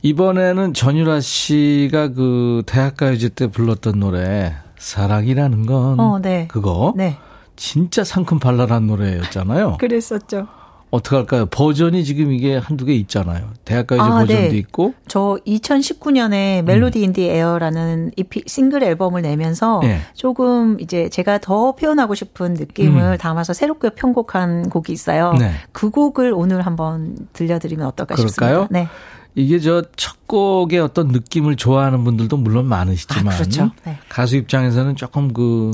이번에는 전유라 씨가 그 대학가요제 때 불렀던 노래 사랑이라는 건 네. 그거 네. 진짜 상큼발랄한 노래였잖아요. 그랬었죠. 어떡할까요? 버전이 지금 이게 한두 개 있잖아요. 대학가요제 버전도 네. 있고. 저 2019년에 멜로디 인디 에어라는 EP 싱글 앨범을 내면서 네. 조금 이제 제가 더 표현하고 싶은 느낌을 담아서 새롭게 편곡한 곡이 있어요. 네. 그 곡을 오늘 한번 들려드리면 어떨까 싶습니다. 네. 이게 저 첫 곡의 어떤 느낌을 좋아하는 분들도 물론 많으시지만 그렇죠. 네. 가수 입장에서는 조금 그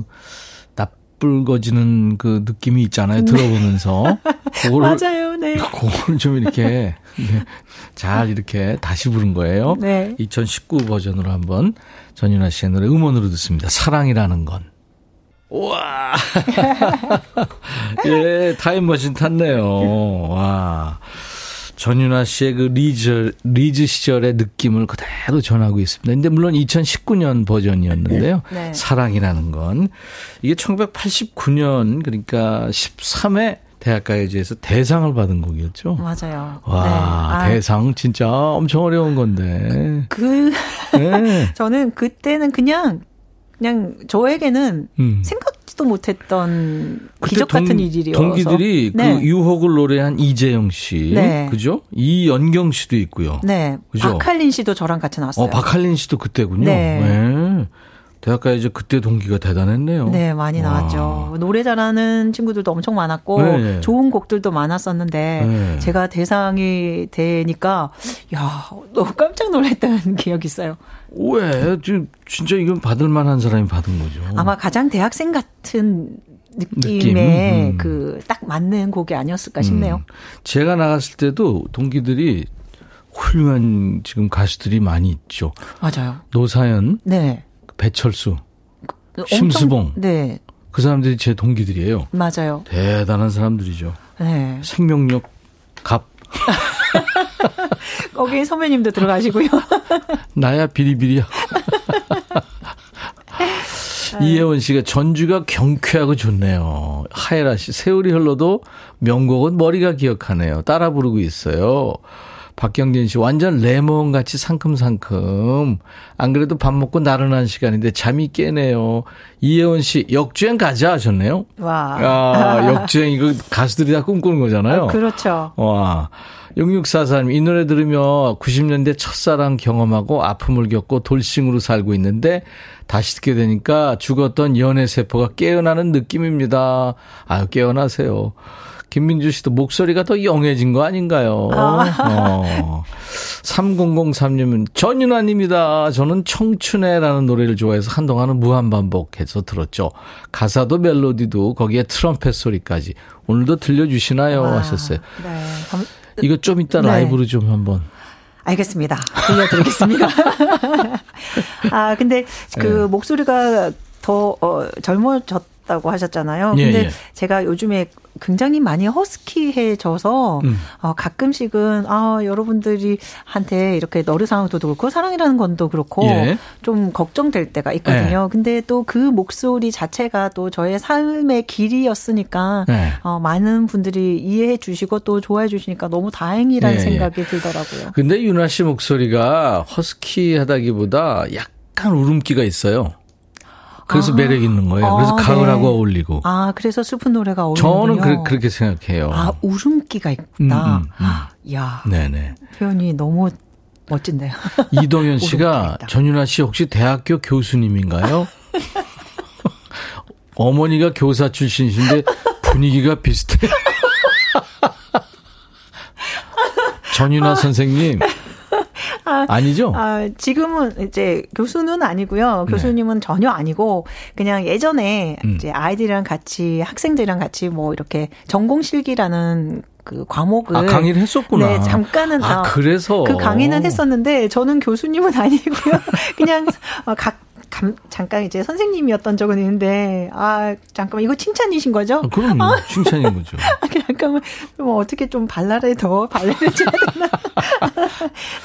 붉어지는 그 느낌이 있잖아요. 들어보면서. 그거를, 맞아요. 네. 그걸 좀 이렇게 네, 잘 이렇게 다시 부른 거예요. 네. 2019 버전으로 한번 전윤아 씨의 노래 음원으로 듣습니다. 사랑이라는 건. 우와. 예, 타임머신 탔네요. 와. 전윤아 씨의 그 리즈 시절의 느낌을 그대로 전하고 있습니다. 근데 물론 2019년 버전이었는데요. 네. 사랑이라는 건 이게 1989년 그러니까 13회 대학가요제에서 대상을 받은 곡이었죠. 맞아요. 와 네. 대상 진짜 엄청 어려운 건데. 네. 저는 그때는 그냥 저에게는 생각지도 못했던 기적 같은 일이어서 동기들이 네. 그 유혹을 노래한 이재영 씨, 네. 그죠? 이연경 씨도 있고요. 네, 그죠? 박할린 씨도 저랑 같이 나왔어요. 박할린 씨도 그때군요. 네. 네. 대학가요제 그때 동기가 대단했네요. 네, 많이 나왔죠. 와. 노래 잘하는 친구들도 엄청 많았고 네. 좋은 곡들도 많았었는데 네. 제가 대상이 되니까 야, 너무 깜짝 놀랐다는 기억이 있어요. 왜? 진짜 이건 받을 만한 사람이 받은 거죠. 아마 가장 대학생 같은 느낌에 그 딱 맞는 곡이 아니었을까 싶네요. 제가 나갔을 때도 동기들이 훌륭한 지금 가수들이 많이 있죠. 맞아요. 노사연, 네. 배철수, 심수봉. 네. 그 사람들이 제 동기들이에요. 맞아요. 대단한 사람들이죠. 네. 생명력, 갑. 거기 선배님도 들어가시고요. 나야 비리비리야. 이혜원 씨가 전주가 경쾌하고 좋네요. 하예라 씨, 세월이 흘러도 명곡은 머리가 기억하네요. 따라 부르고 있어요. 박경진 씨, 완전 레몬같이 상큼상큼. 안 그래도 밥 먹고 나른한 시간인데 잠이 깨네요. 이혜원 씨, 역주행 가자 하셨네요. 와. 아, 역주행, 이거 가수들이 다 꿈꾸는 거잖아요. 아, 그렇죠. 와. 6644님, 이 노래 들으며 90년대 첫사랑 경험하고 아픔을 겪고 돌싱으로 살고 있는데 다시 듣게 되니까 죽었던 연애세포가 깨어나는 느낌입니다. 아유, 깨어나세요. 김민주 씨도 목소리가 더 영해진 거 아닌가요? 아. 3003님은 전윤아님이다. 저는 청춘해라는 노래를 좋아해서 한동안은 무한반복해서 들었죠. 가사도 멜로디도 거기에 트럼펫 소리까지. 오늘도 들려주시나요? 와. 하셨어요. 네. 이거 좀 이따 네. 라이브로 좀 한번. 알겠습니다. 들려드리겠습니다. 아, 근데 그 목소리가 더 젊어졌다고 하셨잖아요. 근데 제가 요즘에 굉장히 많이 허스키해져서 가끔씩은 아 여러분들이 한테 이렇게 너르상도 그렇고 사랑이라는 건도 그렇고 좀 걱정될 때가 있거든요. 근데 또 그 목소리 자체가 또 저의 삶의 길이었으니까 많은 분들이 이해해 주시고 또 좋아해 주시니까 너무 다행이라는 생각이 들더라고요. 근데 윤아 씨 목소리가 허스키하다기보다 약간 울음기가 있어요. 그래서 매력 있는 거예요. 그래서 가을하고 어울리고. 아, 그래서 슬픈 노래가 어울리는군요. 저는 그렇게 생각해요. 아, 울음기가 있다. 이야. 네네. 표현이 너무 멋진데요. 이동현 씨가 전윤아 씨 혹시 대학교 교수님인가요? 어머니가 교사 출신이신데 분위기가 비슷해요. 전윤아 선생님. 아니죠? 아, 지금은 이제 교수는 아니고요. 교수님은 전혀 아니고 그냥 예전에 이제 아이들이랑 같이 학생들이랑 같이 뭐 이렇게 전공실기라는 그 과목을 아, 강의를 했었구나. 네, 잠깐은 아, 그래서 그 강의는 했었는데 저는 교수님은 아니고요. 그냥 잠깐 이제 선생님이었던 적은 있는데 아 잠깐만 이거 칭찬이신 거죠? 아, 그럼 칭찬인 거죠. 잠깐만 뭐 어떻게 좀 발랄해져야 되나?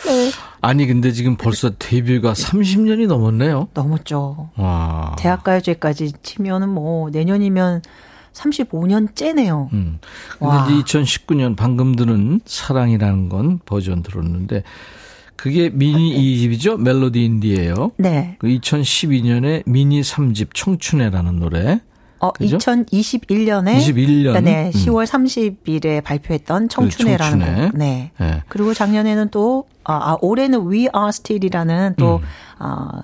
네. 아니 근데 지금 벌써 데뷔가 30년이 넘었네요. 넘었죠. 와. 대학가요제까지 치면은 뭐 내년이면 35년째네요. 근데 2019년 방금 들은 사랑이라는 건 버전 들었는데. 그게 미니 2집이죠? 멜로디 인디예요. 네. 2012년에 미니 3집 청춘해라는 노래. 그죠? 2021년에 네, 10월 30일에 발표했던 청춘해라는 청춘해. 곡. 네. 네. 그리고 작년에는 또 올해는 We Are Still이라는 또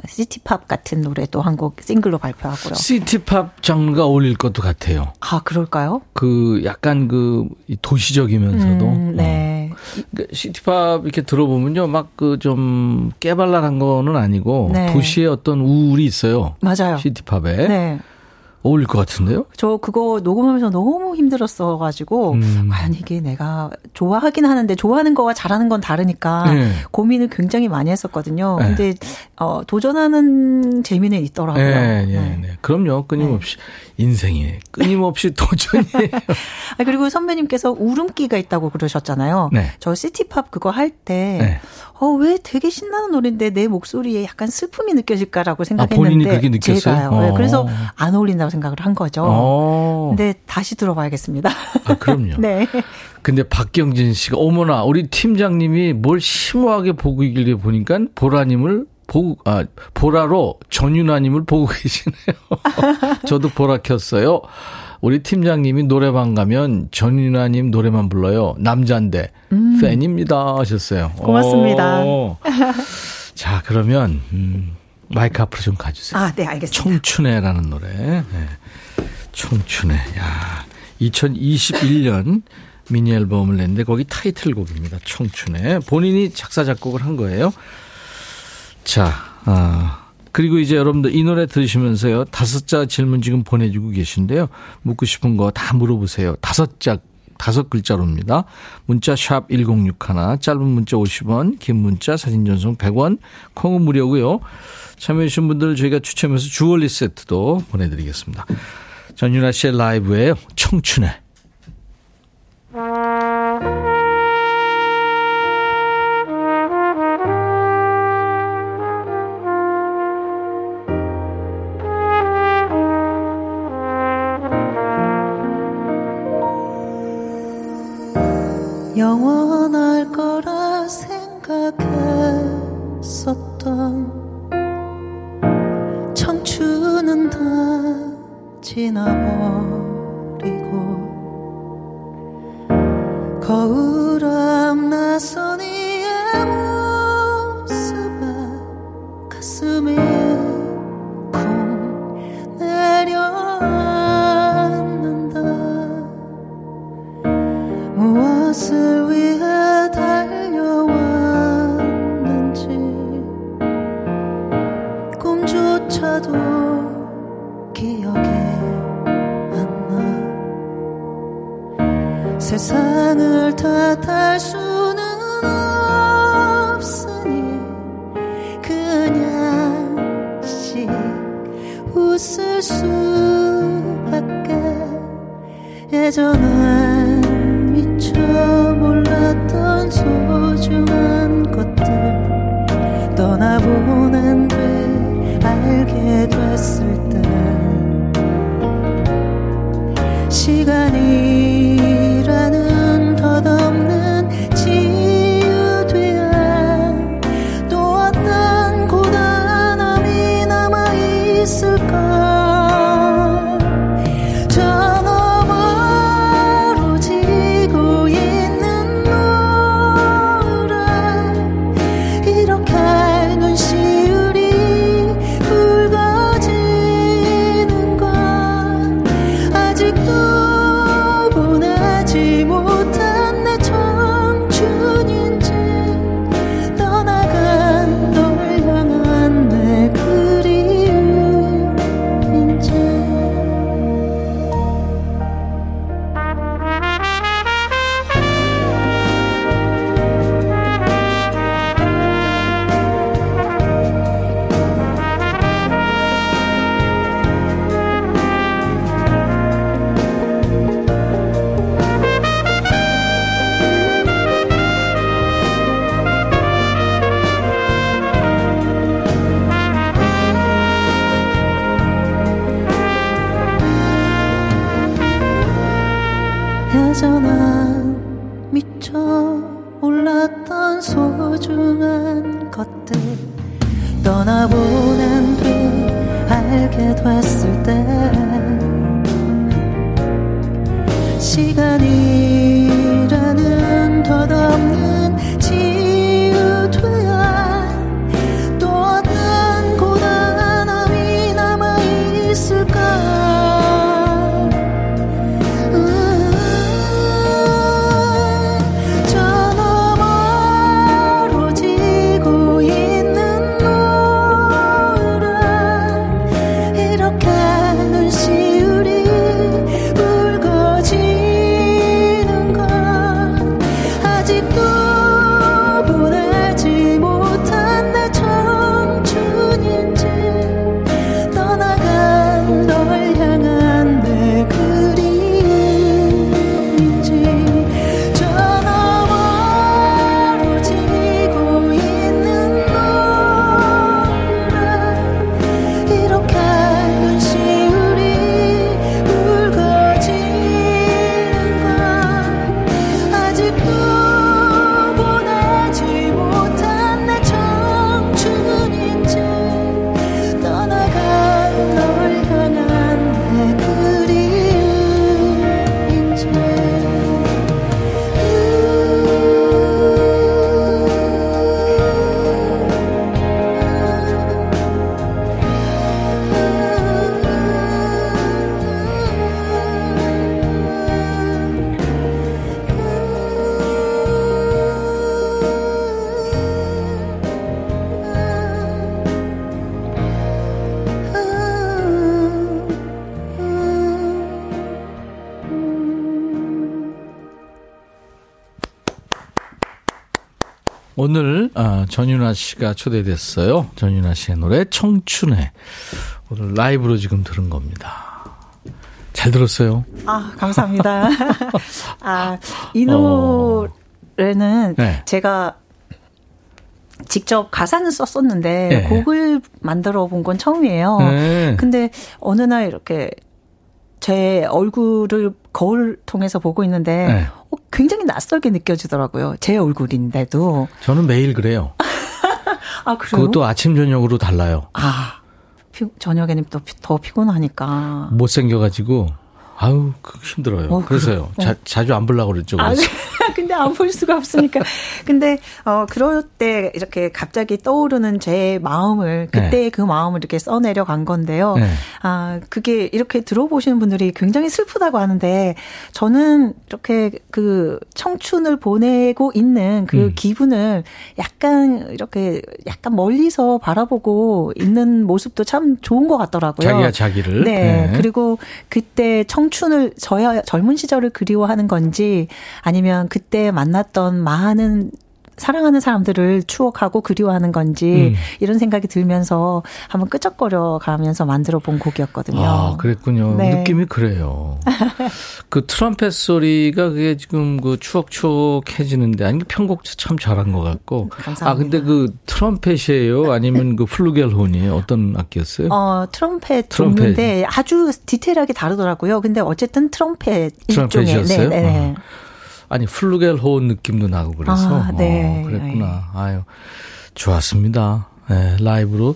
시티팝 같은 노래도 한 곡 싱글로 발표하고요. 시티팝 장르가 어울릴 것도 같아요. 아, 그럴까요? 그 약간 그 도시적이면서도 네. 시티팝 이렇게 들어보면요, 막 그 좀 깨발랄한 거는 아니고 네. 도시의 어떤 우울이 있어요. 맞아요. 시티팝에. 네. 어울릴 것 같은데요? 저 그거 녹음하면서 너무 힘들었어가지고 과연 이게 내가 좋아하긴 하는데 좋아하는 거와 잘하는 건 다르니까 고민을 굉장히 많이 했었거든요. 근데 도전하는 재미는 있더라고요. 네. 그럼요. 끊임없이 인생에 끊임없이 도전이에요. 그리고 선배님께서 울음기가 있다고 그러셨잖아요. 네. 저 시티팝 그거 할 때 왜 되게 신나는 노래인데 내 목소리에 약간 슬픔이 느껴질까라고 생각했는데 본인이 그렇게 느꼈어요? 제가요. 네, 그래서 안 어울린다고 생각을 한 거죠. 근데 다시 들어봐야겠습니다. 아, 그럼요. 네. 근데 박경진 씨가 어머나 우리 팀장님이 뭘 심오하게 보고 있길래 보니까 보라로 전윤아님을 보고 계시네요. 저도 보라 켰어요. 우리 팀장님이 노래방 가면 전윤아님 노래만 불러요. 남잔데 팬입니다 하셨어요. 고맙습니다. 자 그러면 마이크 앞으로 좀 가주세요. 아, 네, 알겠습니다. 청춘해라는 노래. 네. 청춘해. 야, 2021년 미니 앨범을 냈는데 거기 타이틀곡입니다. 청춘해. 본인이 작사 작곡을 한 거예요. 자, 그리고 이제 여러분들 이 노래 들으시면서요. 5자 질문 지금 보내주고 계신데요. 묻고 싶은 거 다 물어보세요. 5 글자로입니다. 문자 샵 1061, 짧은 문자 50원, 긴 문자 사진 전송 100원, 콩은 무료고요. 참여해 주신 분들 저희가 추첨해서 주얼리 세트도 보내드리겠습니다. 전윤아 씨의 라이브예요. 청춘의 영원할 거라 생각했었던 청춘은 다 지나버리고 거울 앞 낯선 이의 모습에 가슴이 쿵 내려앉는다. 무엇을 위해 달려왔는지 꿈조차도 기억해 세상을 탓할 수는 없으니 그냥씩 웃을 수밖에. 예전 안 미처 몰랐던 소중한 것들 떠나보낸 뒤 알게 됐을 때 시간이 라는 덧없는 치유 뒤에 또 어떤 고단함이 남아있을까. 저 너머로 지고 있는 노래 이렇게 눈시울이 붉어지는 건 아직도 떠나보낸 뒤 알게 됐을 때 시간이라는 덧없는 치유 뒤에 또 어떤 고단함이 남아있을까. 눈시울이 붉어지 오늘 전윤아 씨가 초대됐어요. 전윤아 씨의 노래 청춘해 오늘 라이브로 지금 들은 겁니다. 잘 들었어요. 아, 감사합니다. 아, 이 노래는 네. 제가 직접 가사는 썼었는데 네. 곡을 만들어 본 건 처음이에요. 네. 근데 어느 날 이렇게 제 얼굴을 거울 통해서 보고 있는데 네. 굉장히 낯설게 느껴지더라고요. 제 얼굴인데도. 저는 매일 그래요. 아, 그래요? 그것도 아침 저녁으로 달라요. 아. 저녁에는 또 더 피곤하니까. 못생겨가지고, 아우, 힘들어요. 그래서요. 자주 안 보려고 그랬죠. 그래서. 아, 근데 안 볼 수가 없으니까. 근데, 그럴 때 이렇게 갑자기 떠오르는 제 마음을, 그때 네. 그 마음을 이렇게 써내려간 건데요. 네. 아, 그게 이렇게 들어보시는 분들이 굉장히 슬프다고 하는데, 저는 이렇게 그 청춘을 보내고 있는 그 기분을 약간 이렇게 약간 멀리서 바라보고 있는 모습도 참 좋은 것 같더라고요. 자기가 자기를. 네. 네. 그리고 그때 청춘을, 저의 젊은 시절을 그리워하는 건지, 아니면 그때 만났던 많은 사랑하는 사람들을 추억하고 그리워하는 건지 이런 생각이 들면서 한번 끄적거려 가면서 만들어 본 곡이었거든요. 아, 그랬군요. 네. 느낌이 그래요. 그 트럼펫 소리가 그게 지금 그 추억추억해지는데 아니 편곡 참 잘한 것 같고. 감사합니다. 아, 근데 그 트럼펫이에요? 아니면 그 플루겔혼이에요? 어떤 악기였어요? 트럼펫 종류인데 아주 디테일하게 다르더라고요. 근데 어쨌든 트럼펫이었어요? 네, 네. 아니 플루겔혼 느낌도 나고 그래서 아, 네. 그랬구나. 아유 좋았습니다. 네, 라이브로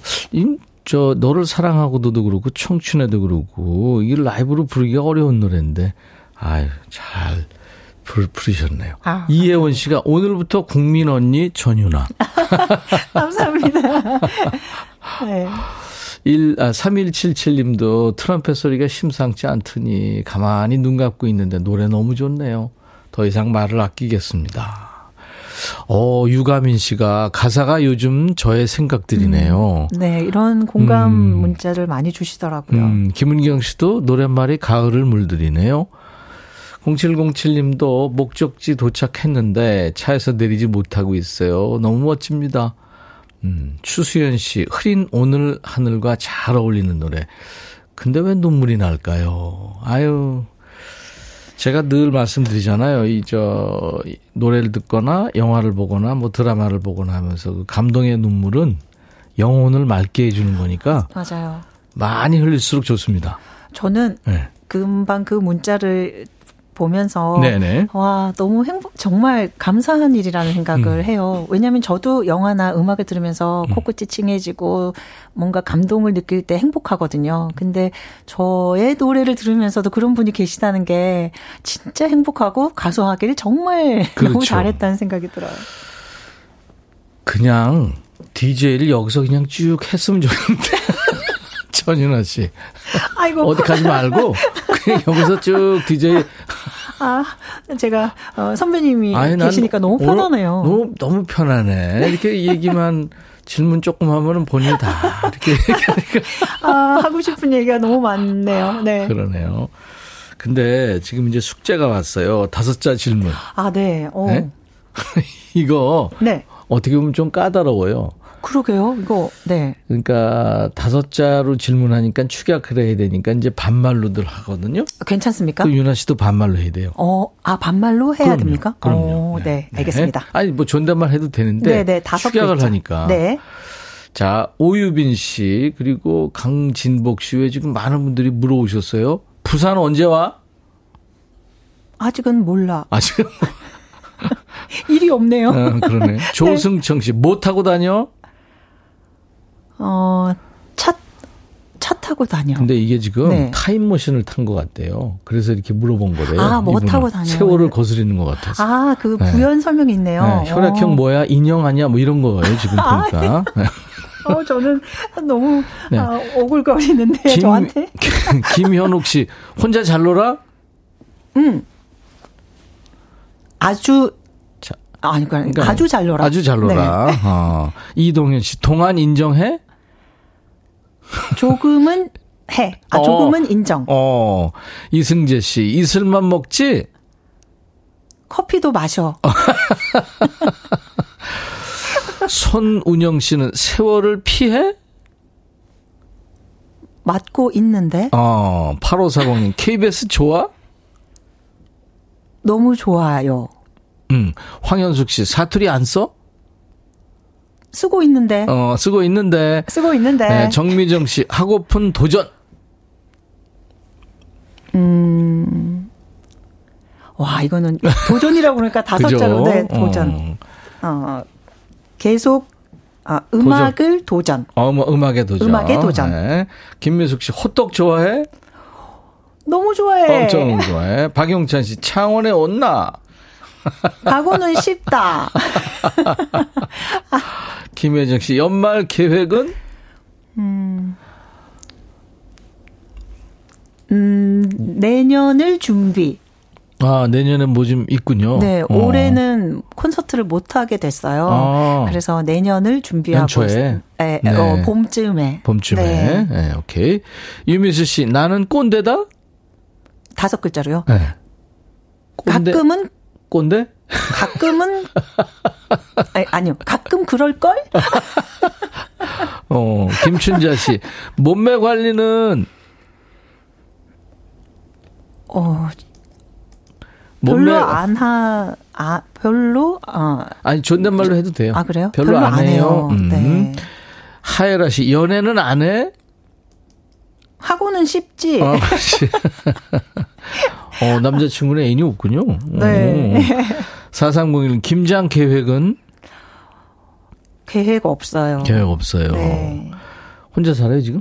저 너를 사랑하고도도 그렇고 청춘에도 그렇고 이 라이브로 부르기가 어려운 노래인데 아유 잘 부르셨네요. 아, 이혜원 씨가 오늘부터 국민 언니 전윤아. 감사합니다. 네. 3177님도 트럼펫 소리가 심상치 않더니 가만히 눈 감고 있는데 노래 너무 좋네요. 더 이상 말을 아끼겠습니다. 유가민 씨가 가사가 요즘 저의 생각들이네요. 네, 이런 공감 문자를 많이 주시더라고요. 김은경 씨도 노랫말이 가을을 물들이네요. 0707님도 목적지 도착했는데 차에서 내리지 못하고 있어요. 너무 멋집니다. 추수연 씨, 흐린 오늘 하늘과 잘 어울리는 노래. 근데 왜 눈물이 날까요? 아유. 제가 늘 말씀드리잖아요. 노래를 듣거나 영화를 보거나 뭐 드라마를 보거나 하면서 그 감동의 눈물은 영혼을 맑게 해주는 거니까. 맞아요. 많이 흘릴수록 좋습니다. 저는 네. 금방 그 문자를 보면서 네네. 와 너무 정말 감사한 일이라는 생각을 해요. 왜냐하면 저도 영화나 음악을 들으면서 코끝이 찡해지고 뭔가 감동을 느낄 때 행복하거든요. 근데 저의 노래를 들으면서도 그런 분이 계시다는 게 진짜 행복하고 가수하기를 정말 그렇죠. 너무 잘했다는 생각이 들어요. 그냥 DJ를 여기서 그냥 쭉 했으면 좋겠는데 전윤아 씨 아이고. 어디 가지 말고 그냥 여기서 쭉 DJ 아, 제가 선배님이 계시니까 너무 편하네요. 너무 편하네. 이렇게 얘기만 질문 조금 하면은 본인 다 이렇게 얘기하니까 아, 하고 싶은 얘기가 너무 많네요. 네. 그러네요. 근데 지금 이제 숙제가 왔어요. 5자 질문. 아, 네. 네? 이거 네. 어떻게 보면 좀 까다로워요. 그러게요. 이거 네. 그러니까 5자로 질문하니까 축약을 해야 되니까 이제 반말로들 하거든요. 괜찮습니까? 그 윤아 씨도 반말로 해야 돼요. 반말로 해야 그럼요. 됩니까? 그럼요. 오, 네. 네, 알겠습니다. 네. 아니 뭐 존댓말 해도 되는데 네네, 축약을 글자. 하니까. 네. 자, 오유빈 씨 그리고 강진복 씨 외에 지금 많은 분들이 물어오셨어요. 부산 언제 와? 아직은 몰라. 아직은 일이 없네요. 아, 그러네. 네. 조승청 씨 뭐 타고 다녀? 차 타고 다녀. 근데 이게 지금 네. 타임머신을 탄 것 같대요. 그래서 이렇게 물어본 거래요. 아, 뭐 타고 다녀. 세월을 거스리는 것 같아서. 아, 그 부연 네. 설명이 있네요. 네. 혈액형 뭐야? 인형 아니야? 뭐 이런 거예요, 지금 보니까. 아, 네. 저는 너무 네. 오글거리는데, 저한테. 김현욱 씨, 혼자 잘 놀아? 아주. 그러니까 아주 잘 놀아. 아주 잘 놀아. 네. 이동현 씨, 동안 인정해? 조금은 해. 아, 조금은 인정. 이승재 씨, 이슬만 먹지? 커피도 마셔. 손운영 씨는 세월을 피해? 맞고 있는데. 8540님 KBS 좋아? 너무 좋아요. 황현숙 씨 사투리 안 써? 쓰고 있는데. 쓰고 있는데. 네, 정미정 씨 하고픈 도전. 와, 이거는 도전이라고 그러니까 다섯 자로네. 도전. 계속 음악을 도전. 음악의 도전. 네. 김미숙 씨 호떡 좋아해? 너무 좋아해. 엄청 좋아해. 박용찬 씨 창원에 온나? 가고는 쉽다. 김혜정 씨 연말 계획은? 내년을 준비. 내년엔 뭐 좀 있군요. 네, 올해는 콘서트를 못 하게 됐어요. 그래서 내년을 준비하고 연초에. 네, 네. 봄쯤에. 네. 네, 오케이. 유미수 씨 나는 꼰대다? 5글자로요. 네. 꼰대. 가끔은? 아니요. 가끔 그럴걸? 김춘자 씨. 몸매 관리는? 아니, 존댓말로 해도 돼요. 아, 그래요? 별로 안 해요. 네. 하예라 씨. 연애는 안 해? 하고는 쉽지. 남자친구는 애인이 없군요. 네. 4301 김장 계획은? 계획 없어요. 네. 혼자 살아요 지금?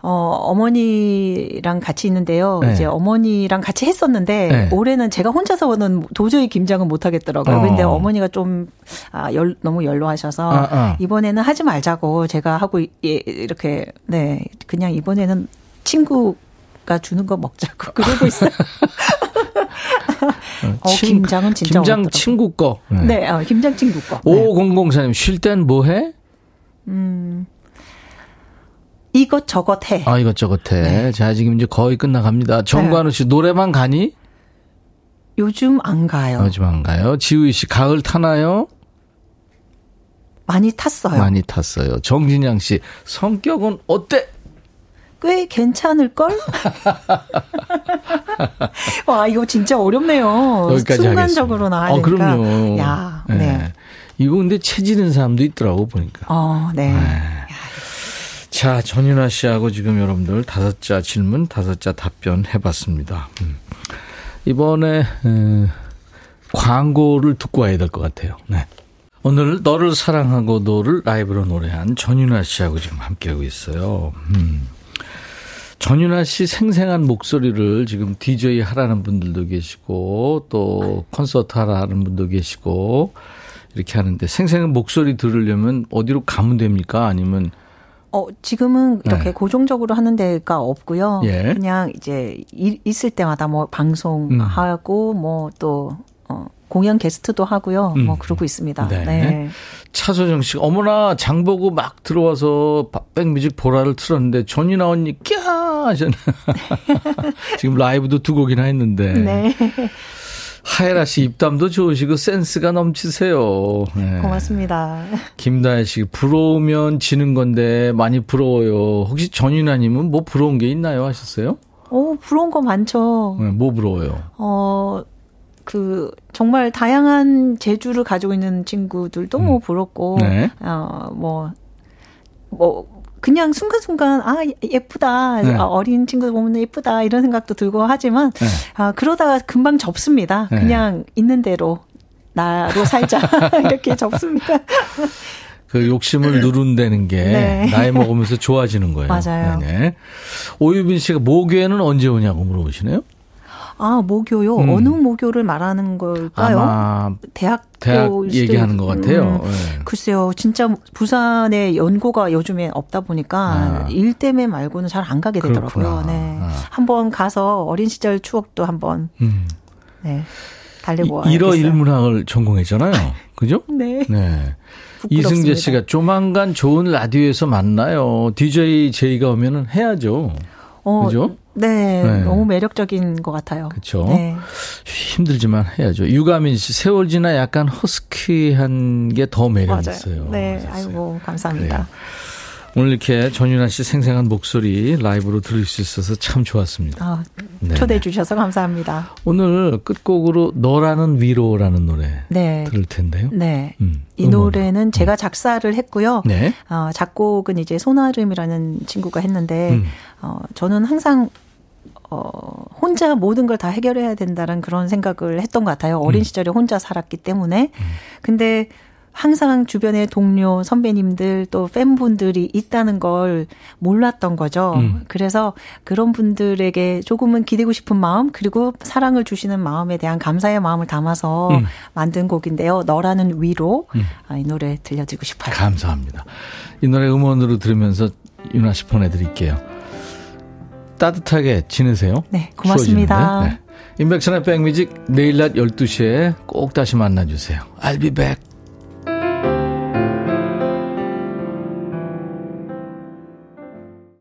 어머니랑 같이 있는데요. 네. 이제 어머니랑 같이 했었는데 네. 올해는 제가 혼자서는 도저히 김장은 못 하겠더라고요. 근데 어머니가 좀 너무 연로하셔서 이번에는 하지 말자고 제가 하고 이렇게 네 그냥 이번에는 친구가 주는 거 먹자고 그러고 있어요. 김장은 진짜 김장 어렵더라고요. 친구 거. 네, 김장 친구 거. 5004님 쉴 땐 뭐 해? 이것저것 해. 이것저것 해. 네. 자, 지금 이제 거의 끝나갑니다. 정관우 씨, 노래방 가니? 요즘 안 가요. 지우희 씨, 가을 타나요? 많이 탔어요. 정진양 씨, 성격은 어때? 꽤 괜찮을걸? 와, 이거 진짜 어렵네요. 여기까지 순간적으로 나와야 되니까. 그럼요. 야, 네. 네. 이거 근데 체지는 사람도 있더라고, 보니까. 네. 자, 전윤아 씨하고 지금 여러분들 5자 질문, 5자 답변 해봤습니다. 이번에 광고를 듣고 와야 될 것 같아요. 네. 오늘 너를 사랑하고 너를 라이브로 노래한 전윤아 씨하고 지금 함께하고 있어요. 전윤아 씨 생생한 목소리를 지금 DJ 하라는 분들도 계시고 또 콘서트 하라는 분도 계시고 이렇게 하는데 생생한 목소리 들으려면 어디로 가면 됩니까? 아니면 지금은 이렇게 고정적으로 하는 데가 없고요. 예. 그냥 이제 있을 때마다 뭐 방송하고 뭐 또 공연 게스트도 하고요. 뭐 그러고 있습니다. 네. 차소정 씨, 어머나 장 보고 막 들어와서 백뮤직 보라를 틀었는데 전이나 언니 꺄 하셨나. 지금 라이브도 2곡이나 했는데. 네. 하예라 씨 입담도 좋으시고 센스가 넘치세요. 네. 고맙습니다. 김다혜 씨 부러우면 지는 건데 많이 부러워요. 혹시 전윤아님은 뭐 부러운 게 있나요 하셨어요? 부러운 거 많죠. 네, 뭐 부러워요? 정말 다양한 재주를 가지고 있는 친구들도 뭐 부럽고 네. 그냥 순간순간 예쁘다. 네. 어린 친구들 보면 예쁘다 이런 생각도 들고 하지만 네. 그러다가 금방 접습니다. 네. 그냥 있는 대로 나로 살자 이렇게 접습니다. 그 욕심을 누른다는 게 네. 나이 먹으면서 좋아지는 거예요. 맞아요. 네네. 오유빈 씨가 모교에는 언제 오냐고 물어보시네요. 모교요. 어느 모교를 말하는 걸까요? 아마 대학 얘기하는 것 같아요. 네. 글쎄요. 진짜 부산에 연고가 요즘에 없다 보니까 일 때문에 말고는 잘 안 가게 되더라고요. 네. 한번 가서 어린 시절 추억도 한번 네, 달래고 와야겠어요. 일어일문학을 전공했잖아요. 그죠? 네. 네. 이승재 씨가 조만간 좋은 라디오에서 만나요. DJ 제이가 오면 해야죠. 그죠? 네, 네. 너무 매력적인 것 같아요. 그렇죠. 네. 힘들지만 해야죠. 유가민 씨, 세월 지나 약간 허스키한 게 더 매력 있어요. 네, 맞았어요. 아이고 감사합니다. 그래요. 오늘 이렇게 전윤아 씨 생생한 목소리 라이브로 들을 수 있어서 참 좋았습니다. 아, 초대해 주셔서 감사합니다. 오늘 끝곡으로 너라는 위로라는 노래 네. 들을 텐데요. 네. 이 노래는 제가 작사를 했고요. 네. 작곡은 이제 손아름이라는 친구가 했는데 저는 항상 혼자 모든 걸 다 해결해야 된다는 그런 생각을 했던 것 같아요. 어린 시절에 혼자 살았기 때문에. 근데 항상 주변에 동료, 선배님들 또 팬분들이 있다는 걸 몰랐던 거죠. 그래서 그런 분들에게 조금은 기대고 싶은 마음 그리고 사랑을 주시는 마음에 대한 감사의 마음을 담아서 만든 곡인데요. 너라는 위로 이 노래 들려드리고 싶어요. 감사합니다. 이 노래 음원으로 들으면서 윤아 씨 보내드릴게요. 따뜻하게 지내세요. 네, 고맙습니다. 네. 인백천의 백뮤직 내일 낮 12시에 꼭 다시 만나주세요. I'll be back.